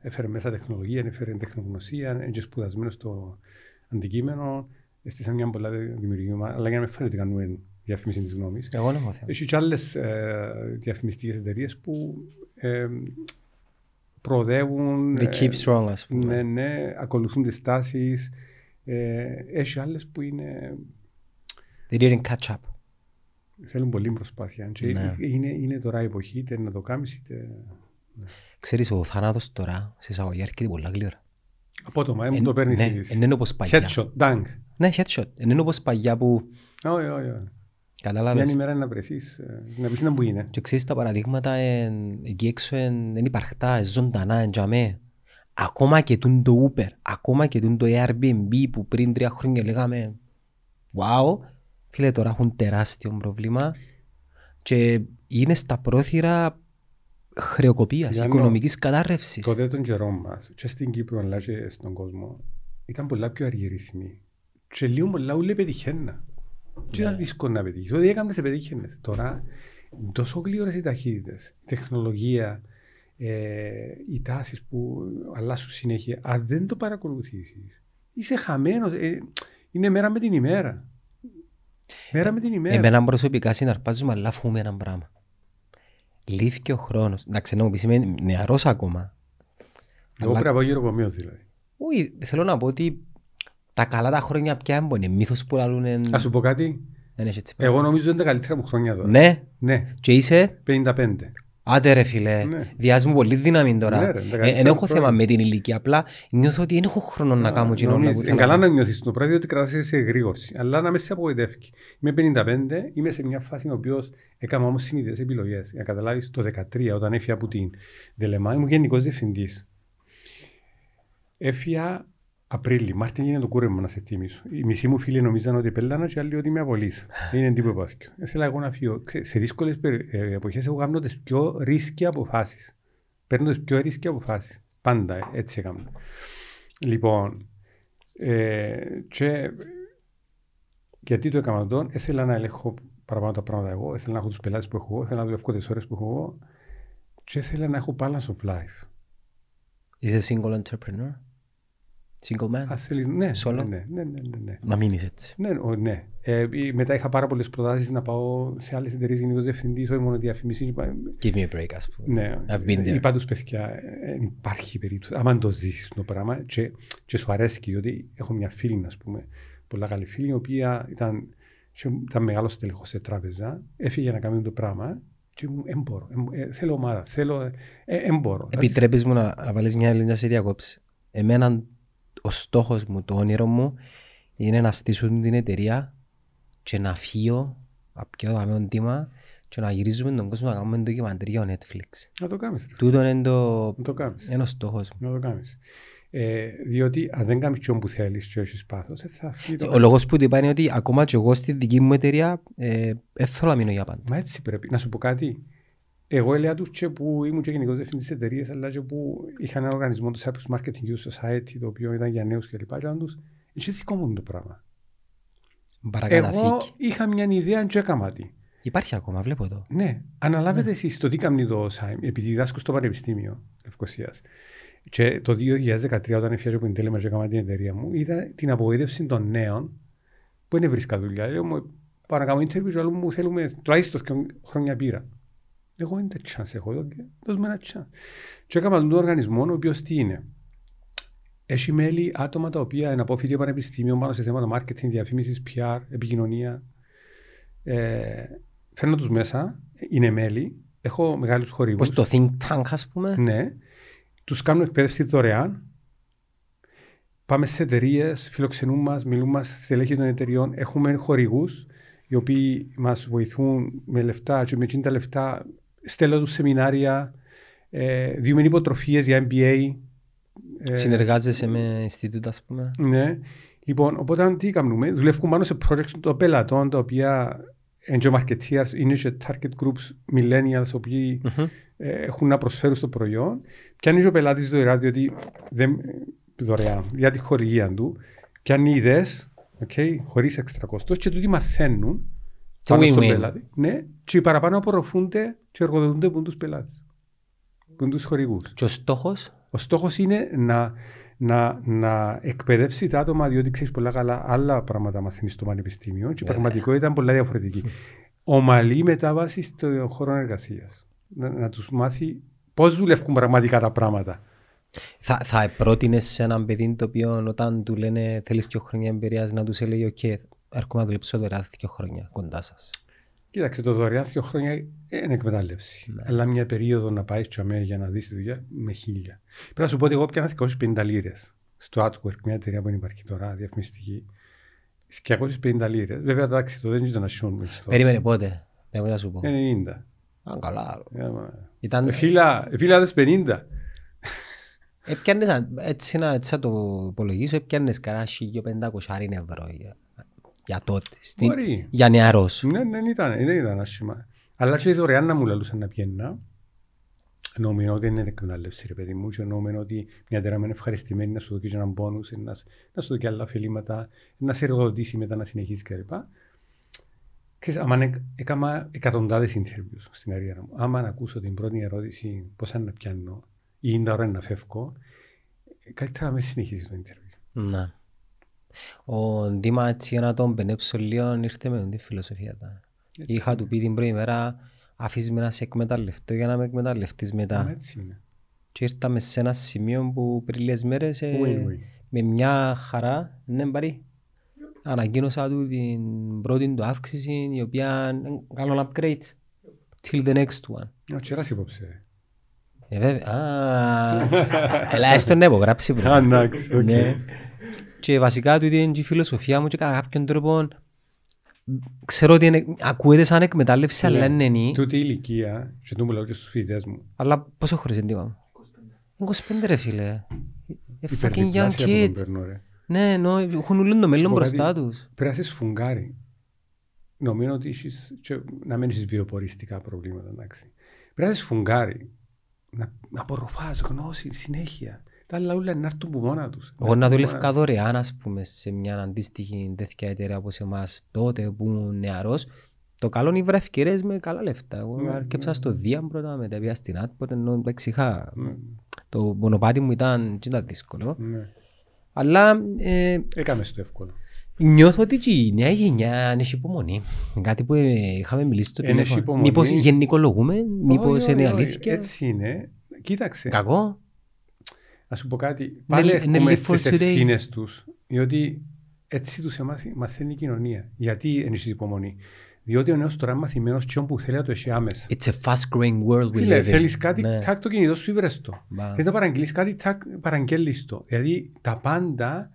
έφερε μέσα τεχνολογία, έφερε τεχνογνωσία, είναι σπουδασμένο στο αντικείμενο, έστησαν μια πολλά δημιουργήματα, αλλά για να με φαίνεται ότι κάνουμε διαφήμιση της γνώμης. Έχει και άλλες διαφημιστικές εταιρείες που προοδεύουν, ακολουθούν τις τάσεις. Έχει άλλες που είναι... They didn't catch up. Θέλουν πολλή προσπάθεια. Ναι. Είναι τώρα η εποχή, είτε να το κάνεις, είτε... Ξέρεις, ο θάνατος τώρα σε εισαγωγή έρχεται πολλά γλύωρα. Απότομα, μου το παίρνεις εσείς. Ναι, είναι όπως παγιά. Headshot, dang. Ναι, headshot. Είναι όπως παγιά που... Όχι. Κατάλαβες. Μια ημέρα να βρεθείς, να πεις να που είναι. Και ξέρεις, τα παραδείγματα εκεί έξω είναι υπαρχτά, ζωντανά, εντιαμέ. Ακόμα και το Uber, ακόμα και το Airbnb που πριν 3 χρόνια λέγαμε wow, φίλε, τώρα έχουν τεράστιο πρόβλημα και είναι στα πρόθυρα χρεοκοπίας, οικονομικής κατάρρευσης. Τότε των καιρών μας και στην Κύπρο αλλά και στον κόσμο ήταν πολλά πιο αργοί ρυθμοί και λίγο πολλά ούλοι πετυχαίνα. Και ήταν δύσκολο να πετύχεις, ότι έκαμε σε πετύχαινες. Τώρα τόσο γλύωρες οι ταχύτητες, τεχνολογία, οι τάσεις που αλλάζουν συνέχεια, αν δεν το παρακολουθήσεις είσαι χαμένος, είναι μέρα με την ημέρα. Εμένα προσωπικά συναρπάζουμε αλλά φοβούμε έναν πράγμα. Λύθηκε ο χρόνος. Να ξενόμουν, είμαι νεαρός ακόμα. Εγώ πρέπει να πάω γύρω από μείον δηλαδή. Όχι, θέλω να πω ότι τα καλά τα χρόνια πια είναι μύθος που λαλούν. Ας σου πω κάτι. Εγώ νομίζω είναι τα καλύτερα μου χρόνια τώρα. Ναι. Και είσαι 55. Άντε ρε φίλε, ναι. Διάζουμε πολύ δύναμη τώρα. Δεν έχω θέμα με την ηλικία. Απλά νιώθω ότι δεν έχω χρόνο να κάνω κοινωνία. Είναι καλά να νιώθεις το πράγμα, διότι κρατάσαι σε εγρήγορση. Αλλά να με σε απογοητεύει. Είμαι 55, είμαι σε μια φάση που έκανα όμως συνήθειες επιλογές. Για να καταλάβεις, το 2013, όταν έφυγα από την Δελεμά, ήμουν γενικός διευθυντής. Έφυγα Απρίλη, Μάρτιν είναι το κούρεμα να σε θυμίσω. Οι μισοί μου φίλοι νομίζαν ότι πελάνα και άλλοι ότι με απολύσα. Είναι τίποτα πάθηκιο. Θέλω εγώ να φύγω. Σε δύσκολες εποχές εγώ κάνω τις πιο ρίσκοι αποφάσεις. Παίρνω τις πιο ρίσκοι αποφάσεις. Πάντα έτσι έκανα. Λοιπόν, και γιατί το έκανα τον, ήθελα να ελέγχω παραπάνω τα πράγματα εγώ, ήθελα να έχω τους πελάτες που έχω εγώ, ήθελα να δουλεύω τις ώρες που έχω εγώ και ήθελα να έχω balance of life. Είσαι single entrepreneur? Single man, θέλεις, ναι, solo. Ναι. Να μείνεις έτσι. Ναι. Μετά είχα πάρα πολλές προτάσεις να πάω σε άλλες εταιρείες γενικός διευθυντής, όχι μόνο διαφημίσεις. Give me a break, ας πούμε. Ναι, είπα τους παιδιά, υπάρχει περίπτωση. Άμα το ζήσεις το πράγμα και σου αρέσει, διότι έχω μια φίλη, ας πούμε, πολλά καλή φίλη, η οποία ήταν μεγάλος στελεχός σε τράπεζα, έφυγε να κάνει το πράγμα. Θέλω ομάδα, θέλω εμπορο. Επιτρέπεις μου να βάλεις μια Ελληνιά σε διακόψη. Εμένα. Ο στόχος μου, το όνειρο μου είναι να στήσουν την εταιρεία και να φύγω από πιο δαμέον τίμα και να γυρίζουμε τον κόσμο να κάνουμε ντοκιμαντρία στο Netflix. Να το κάνεις. Τούτον είναι ο στόχος μου. Να το κάνεις. Διότι αν δεν κάνεις ποιον που θέλεις και έχεις πάθος, θα φύγει το... Ο λόγος που το είπα είναι ότι ακόμα και εγώ στη δική μου εταιρεία θέλω να μείνω για πάντα. Μα έτσι πρέπει. Να σου πω κάτι. Εγώ έλεγα τους και που ήμουν και γενικός διευθυντής εταιρείας, αλλά και που είχαν ένα οργανισμό, το Cyprus Marketing Youth Society, το οποίο ήταν για νέους κλπ. Και αν τους, είχε δικό μου το πράγμα. Εγώ είχα μια ιδέα και έκανα τι. Υπάρχει ακόμα, βλέπω εδώ. Ναι, αναλάβετε εσείς το τι κάνει το ΣΑΙΜ, επειδή διδάσκω στο Πανεπιστήμιο Λευκωσίας. Και το 2013, όταν έφυγα από την Τέλεμα και έκανα την εταιρεία μου, είδα την απογοήτευση των νέων που δεν βρίσκα δουλειά. Λέω, πάω να κάνω interview, αλλά μου θέλουμε τουλάχιστον χρόνια πείρα. Εγώ δεν τα chance έχω εδώ, δώσουμε ένα chance. Και έκανα τον οργανισμό, ο οποίος τι είναι. Έχει μέλη άτομα τα οποία είναι απόφοιτοι πανεπιστήμιων πάνω σε θέματα marketing, διαφήμισης, PR, επικοινωνία. Φέρνω τους μέσα, είναι μέλη, έχω μεγάλους χορηγούς. Πώς το think tank, ας πούμε. Ναι, τους κάνουν εκπαίδευση δωρεάν. Πάμε στις εταιρείες, φιλοξενούν μας, μιλούν μας στη στελέχη των εταιριών, έχουμε χορηγούς, οι οποίοι μας βοηθούν με λεφτά και με εκείνη τα λεφτά. Στέλνω τους σεμινάρια, διούμενοι υποτροφίες για MBA. Συνεργάζεσαι με Ινστιτούτα, ας πούμε. Ναι. Λοιπόν, οπότε τι κάνουμε, δουλεύουμε πάνω σε projects των πελατών, τα οποία είναι marketeers, είναι και target groups, millennials, οποίοι έχουν να προσφέρουν στο προϊόν. Πιάνει ο πελάτης δωρεάν, διότι δωρεάν, για τη χορηγία του. Πιάνει ιδέες, χωρίς έξτρα κόστος, και τούτοι μαθαίνουν. Πάνω στον πελάτη. Ναι, και οι παραπάνω απορροφούνται και εργοδοτούνται από τους πελάτες. τους χορηγούς. Και ο στόχος? Ο στόχος είναι να εκπαιδεύσει τα άτομα, διότι ξέρεις πολλά καλά άλλα πράγματα μαθαίνεις στο πανεπιστήμιο και η πραγματικότητα ήταν πολλά διαφορετική. Ομαλή μετάβαση στον χώρο εργασίας. Να τους μάθει πώς δουλεύουν πραγματικά τα πράγματα. Θα πρότεινες σε έναν παιδί το οποίο όταν του λένε θέλεις και χρόνια εμπειρίας να τους έλεγε «ΟΚ, έρχομαι να δουλέψω δωρεάν 2 χρόνια κοντά σας». Κοίταξε, το δωρεάν 2 χρόνια είναι εκμετάλλευση. Ναι. Αλλά μια περίοδο να πάει στο αμέ για να δεις τη δουλειά με 1,000. Πρέπει να σου πω ότι εγώ πιάνα 250 λίρες στο Outwork, μια εταιρεία που υπάρχει τώρα, διαφημιστική. 250 λίρες. Βέβαια, εντάξει, το δεν ήταν να σιώνουμε. Περίμενε πότε, να σου πω. 90. Α, καλά. Ήταν... Φίλα 50. Έπιανες, έτσι θα το υπολογίσω, έπιανες κανένα 1,500 ευρώ για τότε, για νεαρός. Ναι, δεν ήταν άσχημα. Αλλά και δωρεάν να μου λαλούσαν να πιένα. Εννοούμενο ότι είναι εκμετάλλευση ρε παιδί μου και εννοούμενο ότι μια τέρα με είναι ευχαριστημένη να σου δω και έναν πόνους, να σου δω και άλλα ωφελήματα, να σε εργοδοτήσει μετά να συνεχίσει κλπ. Ξέρεις, έκανα εκατοντάδες interviews στην καριέρα μου. Άμα να ακούσω την πρώτη ερώτηση πώς αν να πιάνω ή είναι τα ώρα να φεύγω, κάτι θα με συνεχίσει το interview. Να. Ο Ντίμα, έτσι για να τον πενέψω λίγο, ήρθε με την φιλοσοφία. Είχα του πει την πρώτη μέρα, αφήσεις με να σε εκμεταλλευτώ για να με εκμεταλλευτείς μετά. Έτσι είναι. Και ήρθαμε σε ένα σημείο που πριν λίγες μέρες με μια χαρά, ναι μπαρί, ανακοίνωσα του την πρώτη του αύξηση, η οποία είναι καλό upgrade. Till the next one. Ο Τσεράς υπόψε. Βέβαια. Ελά, έστω ναι, υπογράψει. Ανάξ, οκ. Και βασικά του ήταν και η φιλοσοφία μου και κατά κάποιον τρόπο ξέρω ότι ακούεται σαν εκμετάλλευση, αλλά είναι ενή. Τούτη ηλικία, και το μου λέω και στους φοιτητές μου. Αλλά πόσο χωρίς εντύπαμε. 25 ρε φίλε. Fucking young kid. Ναι, έχουν ούλον το μέλλον μπροστά τους. Πρέπει να είσαι σφουγγάρι. Νομίζω ότι είσαι, να μην είσαι βιοποριστικά προβλήματα, εντάξει. Πρέπει να είσαι σφουγγάρι. Να απορροφάς γνώση συνέχεια. Τα άλλα όλα να έρθουν που μόνα τους. Εγώ να δουλεύκα δωρεάν, ας πούμε, σε μια αντίστοιχη τέτοια εταιρεία όπως εμάς τότε που ήμουν νεαρός. Το καλό είναι οι ευκαιρίες με καλά λεφτά. Εγώ αρκέψα στο Δίαν πρώτα, μετά πήγα στην Άτπορ, ενώ εξηχά. Το μονοπάτι μου ήταν δύσκολο. Αλλά... έκαμες το εύκολο. Νιώθω ότι και η νέα γενιά είναι υπομονή. Κάτι που είχαμε μιλήσει στο τηλέφωνο. Μήπως γενικολογούμε, μήπως είναι αλήθεια. Έτσι είναι. Κοίταξε. Κακό. Να σου πω κάτι. Πάλι έρχομαι στις ευθύνες τους. Διότι έτσι τους μαθαίνει η κοινωνία. Γιατί είναι υπομονή. Διότι ο νέος τώρα είναι μαθημένος και όπου θέλει να το έχει άμεσα. It's a fast growing world we live in. Θέλεις κάτι, τάκ το κινητό σου ήβρες το. Θέλεις να παραγγείλεις κάτι, τάκ παραγγέλεις το. Δηλαδή τα πάντα...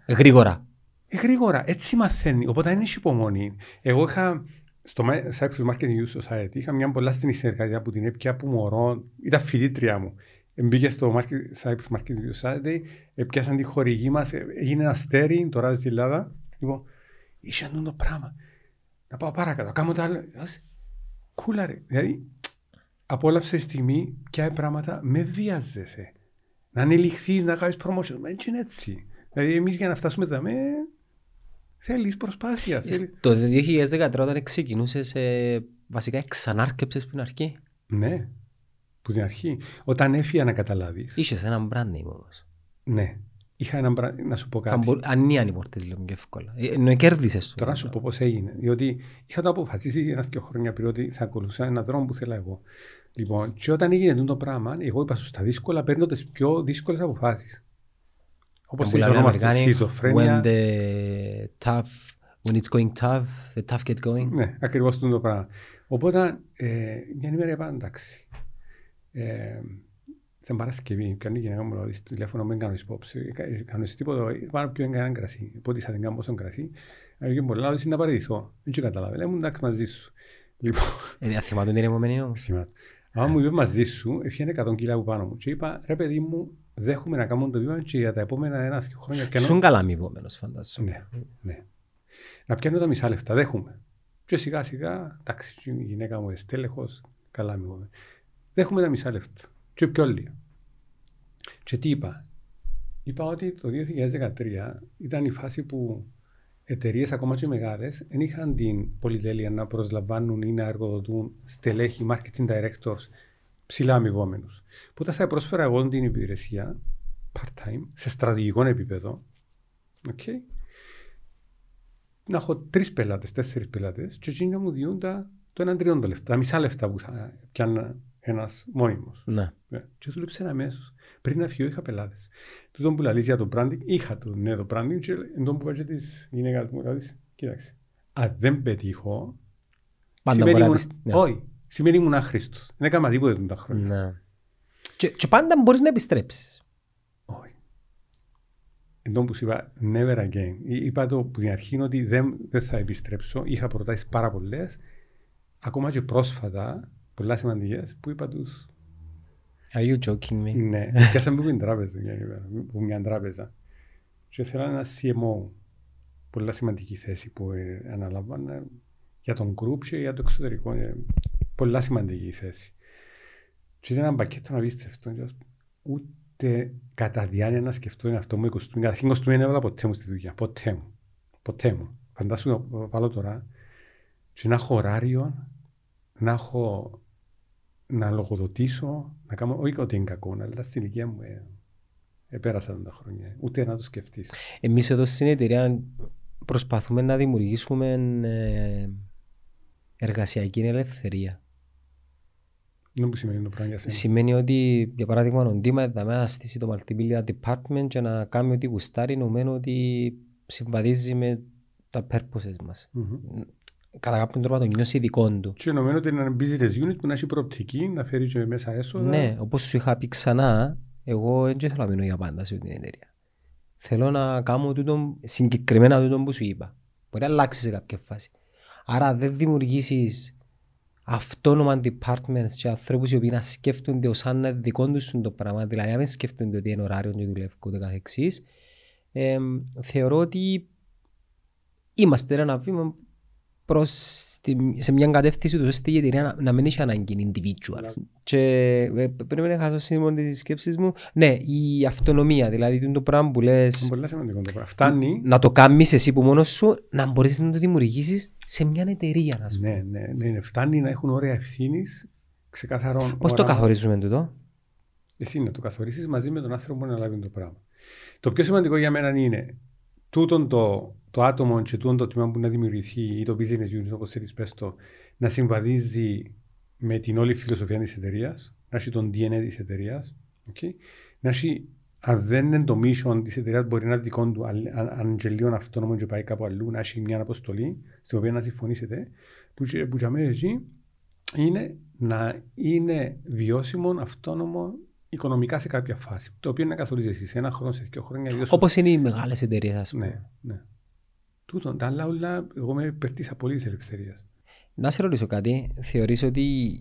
Γρήγορα. Έτσι μαθαίνει. Οπότε είναι υπομονή. Εγώ είχα στο Cyprus Marketing Youth Society, είχα μια πολλά στενή συνεργασία που την έπια από μωρό. Ήταν φοιτήτρια μου. Μπήκε στο Cyprus Marketing Society, πιάσαν τη χορηγή μας, έγινε ένα στέρι, τώρα στην Ελλάδα. Λοιπόν, είσαι αυτό το πράγμα. Να πάω παρακάτω, κάνω το άλλο. Κούλα ρε. Δηλαδή, απόλαυσε στιγμή ποια πράγματα με βιάζεσαι. Να ανελιχθείς, να κάνεις promotion. Έτσι είναι έτσι. Δηλαδή, εμείς για να φτάσουμε εδώ, θέλεις προσπάθεια. Το 2013 όταν ξεκινούσες, βασικά ξανάρκεψες πριν αρχή. Ναι. Που την αρχή, όταν έφυγε να καταλάβεις. Είχες έναν brand name όμως. Ναι, είχα έναν brand name, να σου πω κάτι. Ανοίαν οι πόρτες λίγο πιο εύκολα. Ενώ κέρδισες του. Τώρα να σου πω πώς έγινε. Διότι είχα το αποφασίσει για 1-2 χρόνια πριν ότι θα ακολουθούσα έναν δρόμο που θέλω εγώ. Λοιπόν, και όταν έγινε το πράγμα, εγώ είπα στα δύσκολα, παίρνω τις πιο δύσκολες αποφάσεις. Όπως το ονομάζεται σχιζοφρένεια. When the tough, when it's going tough, the tough get going. Ναι, ακριβώς το πράγμα. Οπότε μια ημέρα είπα εντάξει. Ήταν Παρασκευή, πιάνει η γυναίκα μου στο τηλέφωνο, δεν κάνω υπόψη, κάνω τίποτα, πάνω πιο έκανα κρασί, πότισα δεν κάνω πόσο κρασί, και πολλά λάδες είναι να παραιτηθώ, δεν και καταλάβει, λέμε εντάξει μαζί σου. Αθυμάτουν την επόμενη όμως. Αν μου είπε μαζί σου, έφυγε 100 κιλά από πάνω μου και είπα ρε παιδί μου, δέχομαι να κάνουμε το βήμα και για τα επόμενα 1-2 χρόνια πιάνω. Σουν καλά μη επόμενος φαντάζομαι. Ναι, να πιάνω τα μισά λεφτά, δέχομαι. Και σιγά σιγά, εντάξει, η γυναίκα μου εστέλεχος, καλά μη επόμενος. Δέχομαι τα μισά λεφτά. Και πιο λίγο. Και τι είπα. Είπα ότι το 2013 ήταν η φάση που εταιρείες, ακόμα και μεγάλες, δεν είχαν την πολυτέλεια να προσλαμβάνουν ή να εργοδοτούν στελέχη marketing directors ψηλά αμοιβόμενους. Οπότε θα πρόσφερα εγώ την υπηρεσία part-time σε στρατηγικό επίπεδο. Okay. Να έχω 3-4 πελάτες και εκείνοι να μου διούν το 1/3 λεφτά, τα μισά λεφτά που θα πιάνε ένας μόνιμος. Ναι. Και δούλεψε αμέσως. Πριν να φύγω είχα πελάτες. Τον που λαλείς για το branding, είχα το νέο branding και τον που βάζει της γυναίκας μου, λαλείς, κοίταξε, αν δεν πετύχω, σημαίνει ήμουν άχρηστος. Δεν έκανα τίποτε τα χρόνια. Ναι. Και πάντα μπορείς να επιστρέψεις. Όχι. Εντός που σου είπα never again. Είπα το που την αρχή είναι ότι δεν θα επιστρέψω. Είχα προτάσεις πάρα πολλές. Ακόμα και πρόσφατα, πολλά σημαντικές, που είπα τους... Are you joking me? Ναι. Και σαν που μια τράπεζα. Και ήθελα ένα CMO. Πολλά σημαντική θέση που αναλάμβανα για τον group και για το εξωτερικό. Πολλά σημαντική θέση. Και ήταν ένα πακέτο να απίστευτο. Ούτε κατά διάνοια να σκεφτώ είναι αυτό μου 20. Καταρχήν 20 δεν έβαλα ποτέ μου στη δουλειά. Ποτέ μου. Φαντάσου να βάλω τώρα. Και να έχω ωράριο, να λογοδοτήσω, να κάνω όχι ότι είναι κακό, αλλά στην ηλικία μου πέρασαν τα χρόνια. Ούτε να το σκεφτείς. Εμείς εδώ στην εταιρεία προσπαθούμε να δημιουργήσουμε εργασιακή ελευθερία. Δεν που σημαίνει το πράγμα για σένα. Σημαίνει ότι, για παράδειγμα, ο Ντίμα θα στήσει το Multimedia Department και να κάνει ότι γουστάρει, νομίζω ότι συμβαδίζει με τα purposes μας. Mm-hmm. Κατά κάποιον τρόπο να το νιώσει ειδικό του. Και νομίζω ότι είναι ένα business unit που να έχει προοπτική, να φέρει και μέσα έσοδα. Ναι, όπως σου είχα πει ξανά, εγώ δεν θέλω να μείνω για πάντα σε την εταιρεία. Θέλω να κάνω συγκεκριμένα τούτο που σου είπα. Μπορεί να αλλάξει σε κάποια φάση. Άρα δεν δημιουργήσεις αυτόνομα departments και ανθρώπους οι οποίοι να σκέφτονται ως αν είναι δικό τους το πράγμα. Δηλαδή, αν δεν σκέφτονται ότι είναι ωράριο και δουλεύουν ούτε καθεξής. Θεωρώ ότι είμαστε ένα βήμα σε μια κατεύθυνση του ώστε η εταιρεία να μην έχει ανάγκη individuals. Και πρέπει να χάσω σύμφωνα τις σκέψεις μου. Ναι, η αυτονομία, δηλαδή το πράγμα που λες να το κάνεις εσύ που μόνος σου, να μπορείς να το δημιουργήσεις σε μια εταιρεία. Ναι, φτάνει να έχουν όρια ευθύνης ξεκαθαρών. Πώς το καθορίζουμε τούτο? Εσύ να το καθορίσεις μαζί με τον άνθρωπο που αναλάβει το πράγμα. Το πιο σημαντικό για μένα είναι τούτον το άτομο και το τμήμα που να δημιουργηθεί ή το business unit, όπως έτσι πες το, να συμβαδίζει με την όλη φιλοσοφία της εταιρείας, να έχει τον DNA της εταιρείας, okay? Να έχει, αν δεν είναι το mission της εταιρείας, μπορεί να είναι δικό του αγγελίων αυτόνομων και πάει κάπου αλλού, να έχει μια αποστολή στην οποία να συμφωνήσετε, που για μένα είναι να είναι βιώσιμο, αυτόνομο, οικονομικά σε κάποια φάση, το οποίο να καθορίζεσαι σε ένα χρόνο, σε 2 χρόνια. Όπως είναι οι μεγάλες εταιρείες, ας πούμε. Ναι. Τούτον, τα άλλα όλα, εγώ είμαι υπερτής απολύτης ελευθερίας. Να σε ρωτήσω κάτι. Θεωρείς ότι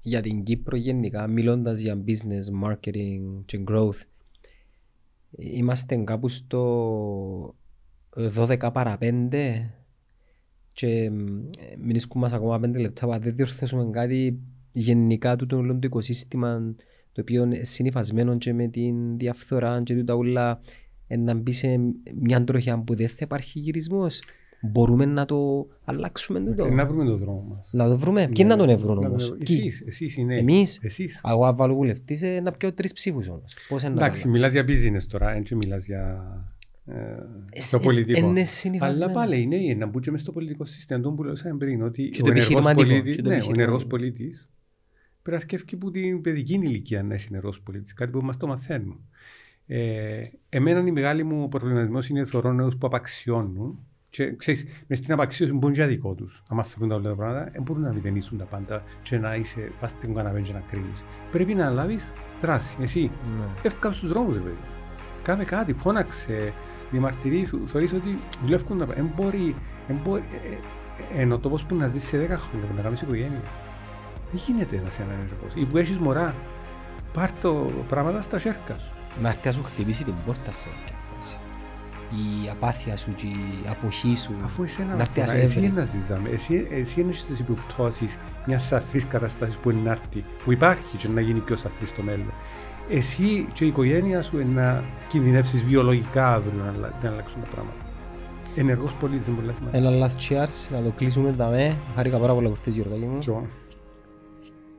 για την Κύπρο γενικά, μιλώντας για business, marketing και growth, είμαστε κάπου στο 12:45 και μιλήσουμε ακόμα 5 λεπτά, αλλά δεν διορθώσουμε κάτι γενικά του όλου του οικοσύστημα, το οποίο συνυφασμένο και με την διαφθορά και τούτα όλα, να μπει σε μια τροχιά που δεν θα υπάρχει γυρισμός. Μπορούμε να το αλλάξουμε τούτο. Να βρούμε τον δρόμο μας. Να το βρούμε. Ποιοι να τον ευρούν όμως? Εσείς είναι. Εμείς. Εγώ αν βάλω βουλευτής να πιω 3 ψήφους όμως. Πώς να αλλάξουμε? Εντάξει, μιλάς για business τώρα, δεν και μιλάς για το πολιτικό. Είναι συνυφασμένο. Αλλά πάλι είναι να μπουν και μες στο πολιτικό σύστημα. Τον που λέγαμε πριν, ότι ο ενεργός πολίτης πρέπει να αρκεύει από την παιδική ηλικία να είσαι νερός πολίτης, κάτι που μας το μαθαίνουν. Εμένα η μεγάλη μου προβληματισμός είναι θωρώ νέους που απαξιώνουν και ξέρεις, μες στην απαξίωση μπορούν για δικό τους. Αν μαθαίνουν τα όλα τα πράγματα, δεν μπορούν να μηδενίσουν τα πάντα και να είσαι πας την καναβέν και να κρίνεις. Πρέπει να λάβεις δράση. Εσύ, έφυγες στους δρόμους, παιδί. Κάμε κάτι, φώναξε, διαμαρτυρείς, θωρείς ότι δουλεύουν τα πράγματα. Ενώ το πώς που να ζήσεις σε 10 χρόνια, να κάνεις οικογένεια. Δεν γίνεται να είσαι έναν ενεργός. Ή που έχεις μωρά, πάρ' το πράγματα στα χέρια σου. Να έρθει να σου χτυπήσει την πόρτα σε κάποια θέση. Η απάθεια σου και η αποχή σου. Αφού εσένα αφορά, εσύ είναι να ζητάμε. Εσύ είναι στις επιπτώσεις μιας σαθρής καταστάσης που είναι άρτη, που υπάρχει και να γίνει πιο σαθρή στο μέλλον. Εσύ και η οικογένεια σου είναι να κινδυνεύσεις βιολογικά αύριο να αλλάξουν τα πράγματα. Ενεργός πολίτης είναι πολύ σημαντικό. Ένα last cheers, να το κλείσουμε. Χάρηκα πάρα πολλά.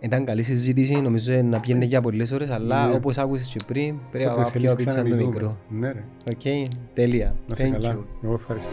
Ήταν καλή συζήτηση, νομίζω να πιένε για πολλές ώρες, αλλά όπως άκουσες και πριν, πρέπει να πιω πίτσα το μικρό. Ναι ρε. Οκ, τέλεια. Να είσαι καλά. Εγώ ευχαριστώ.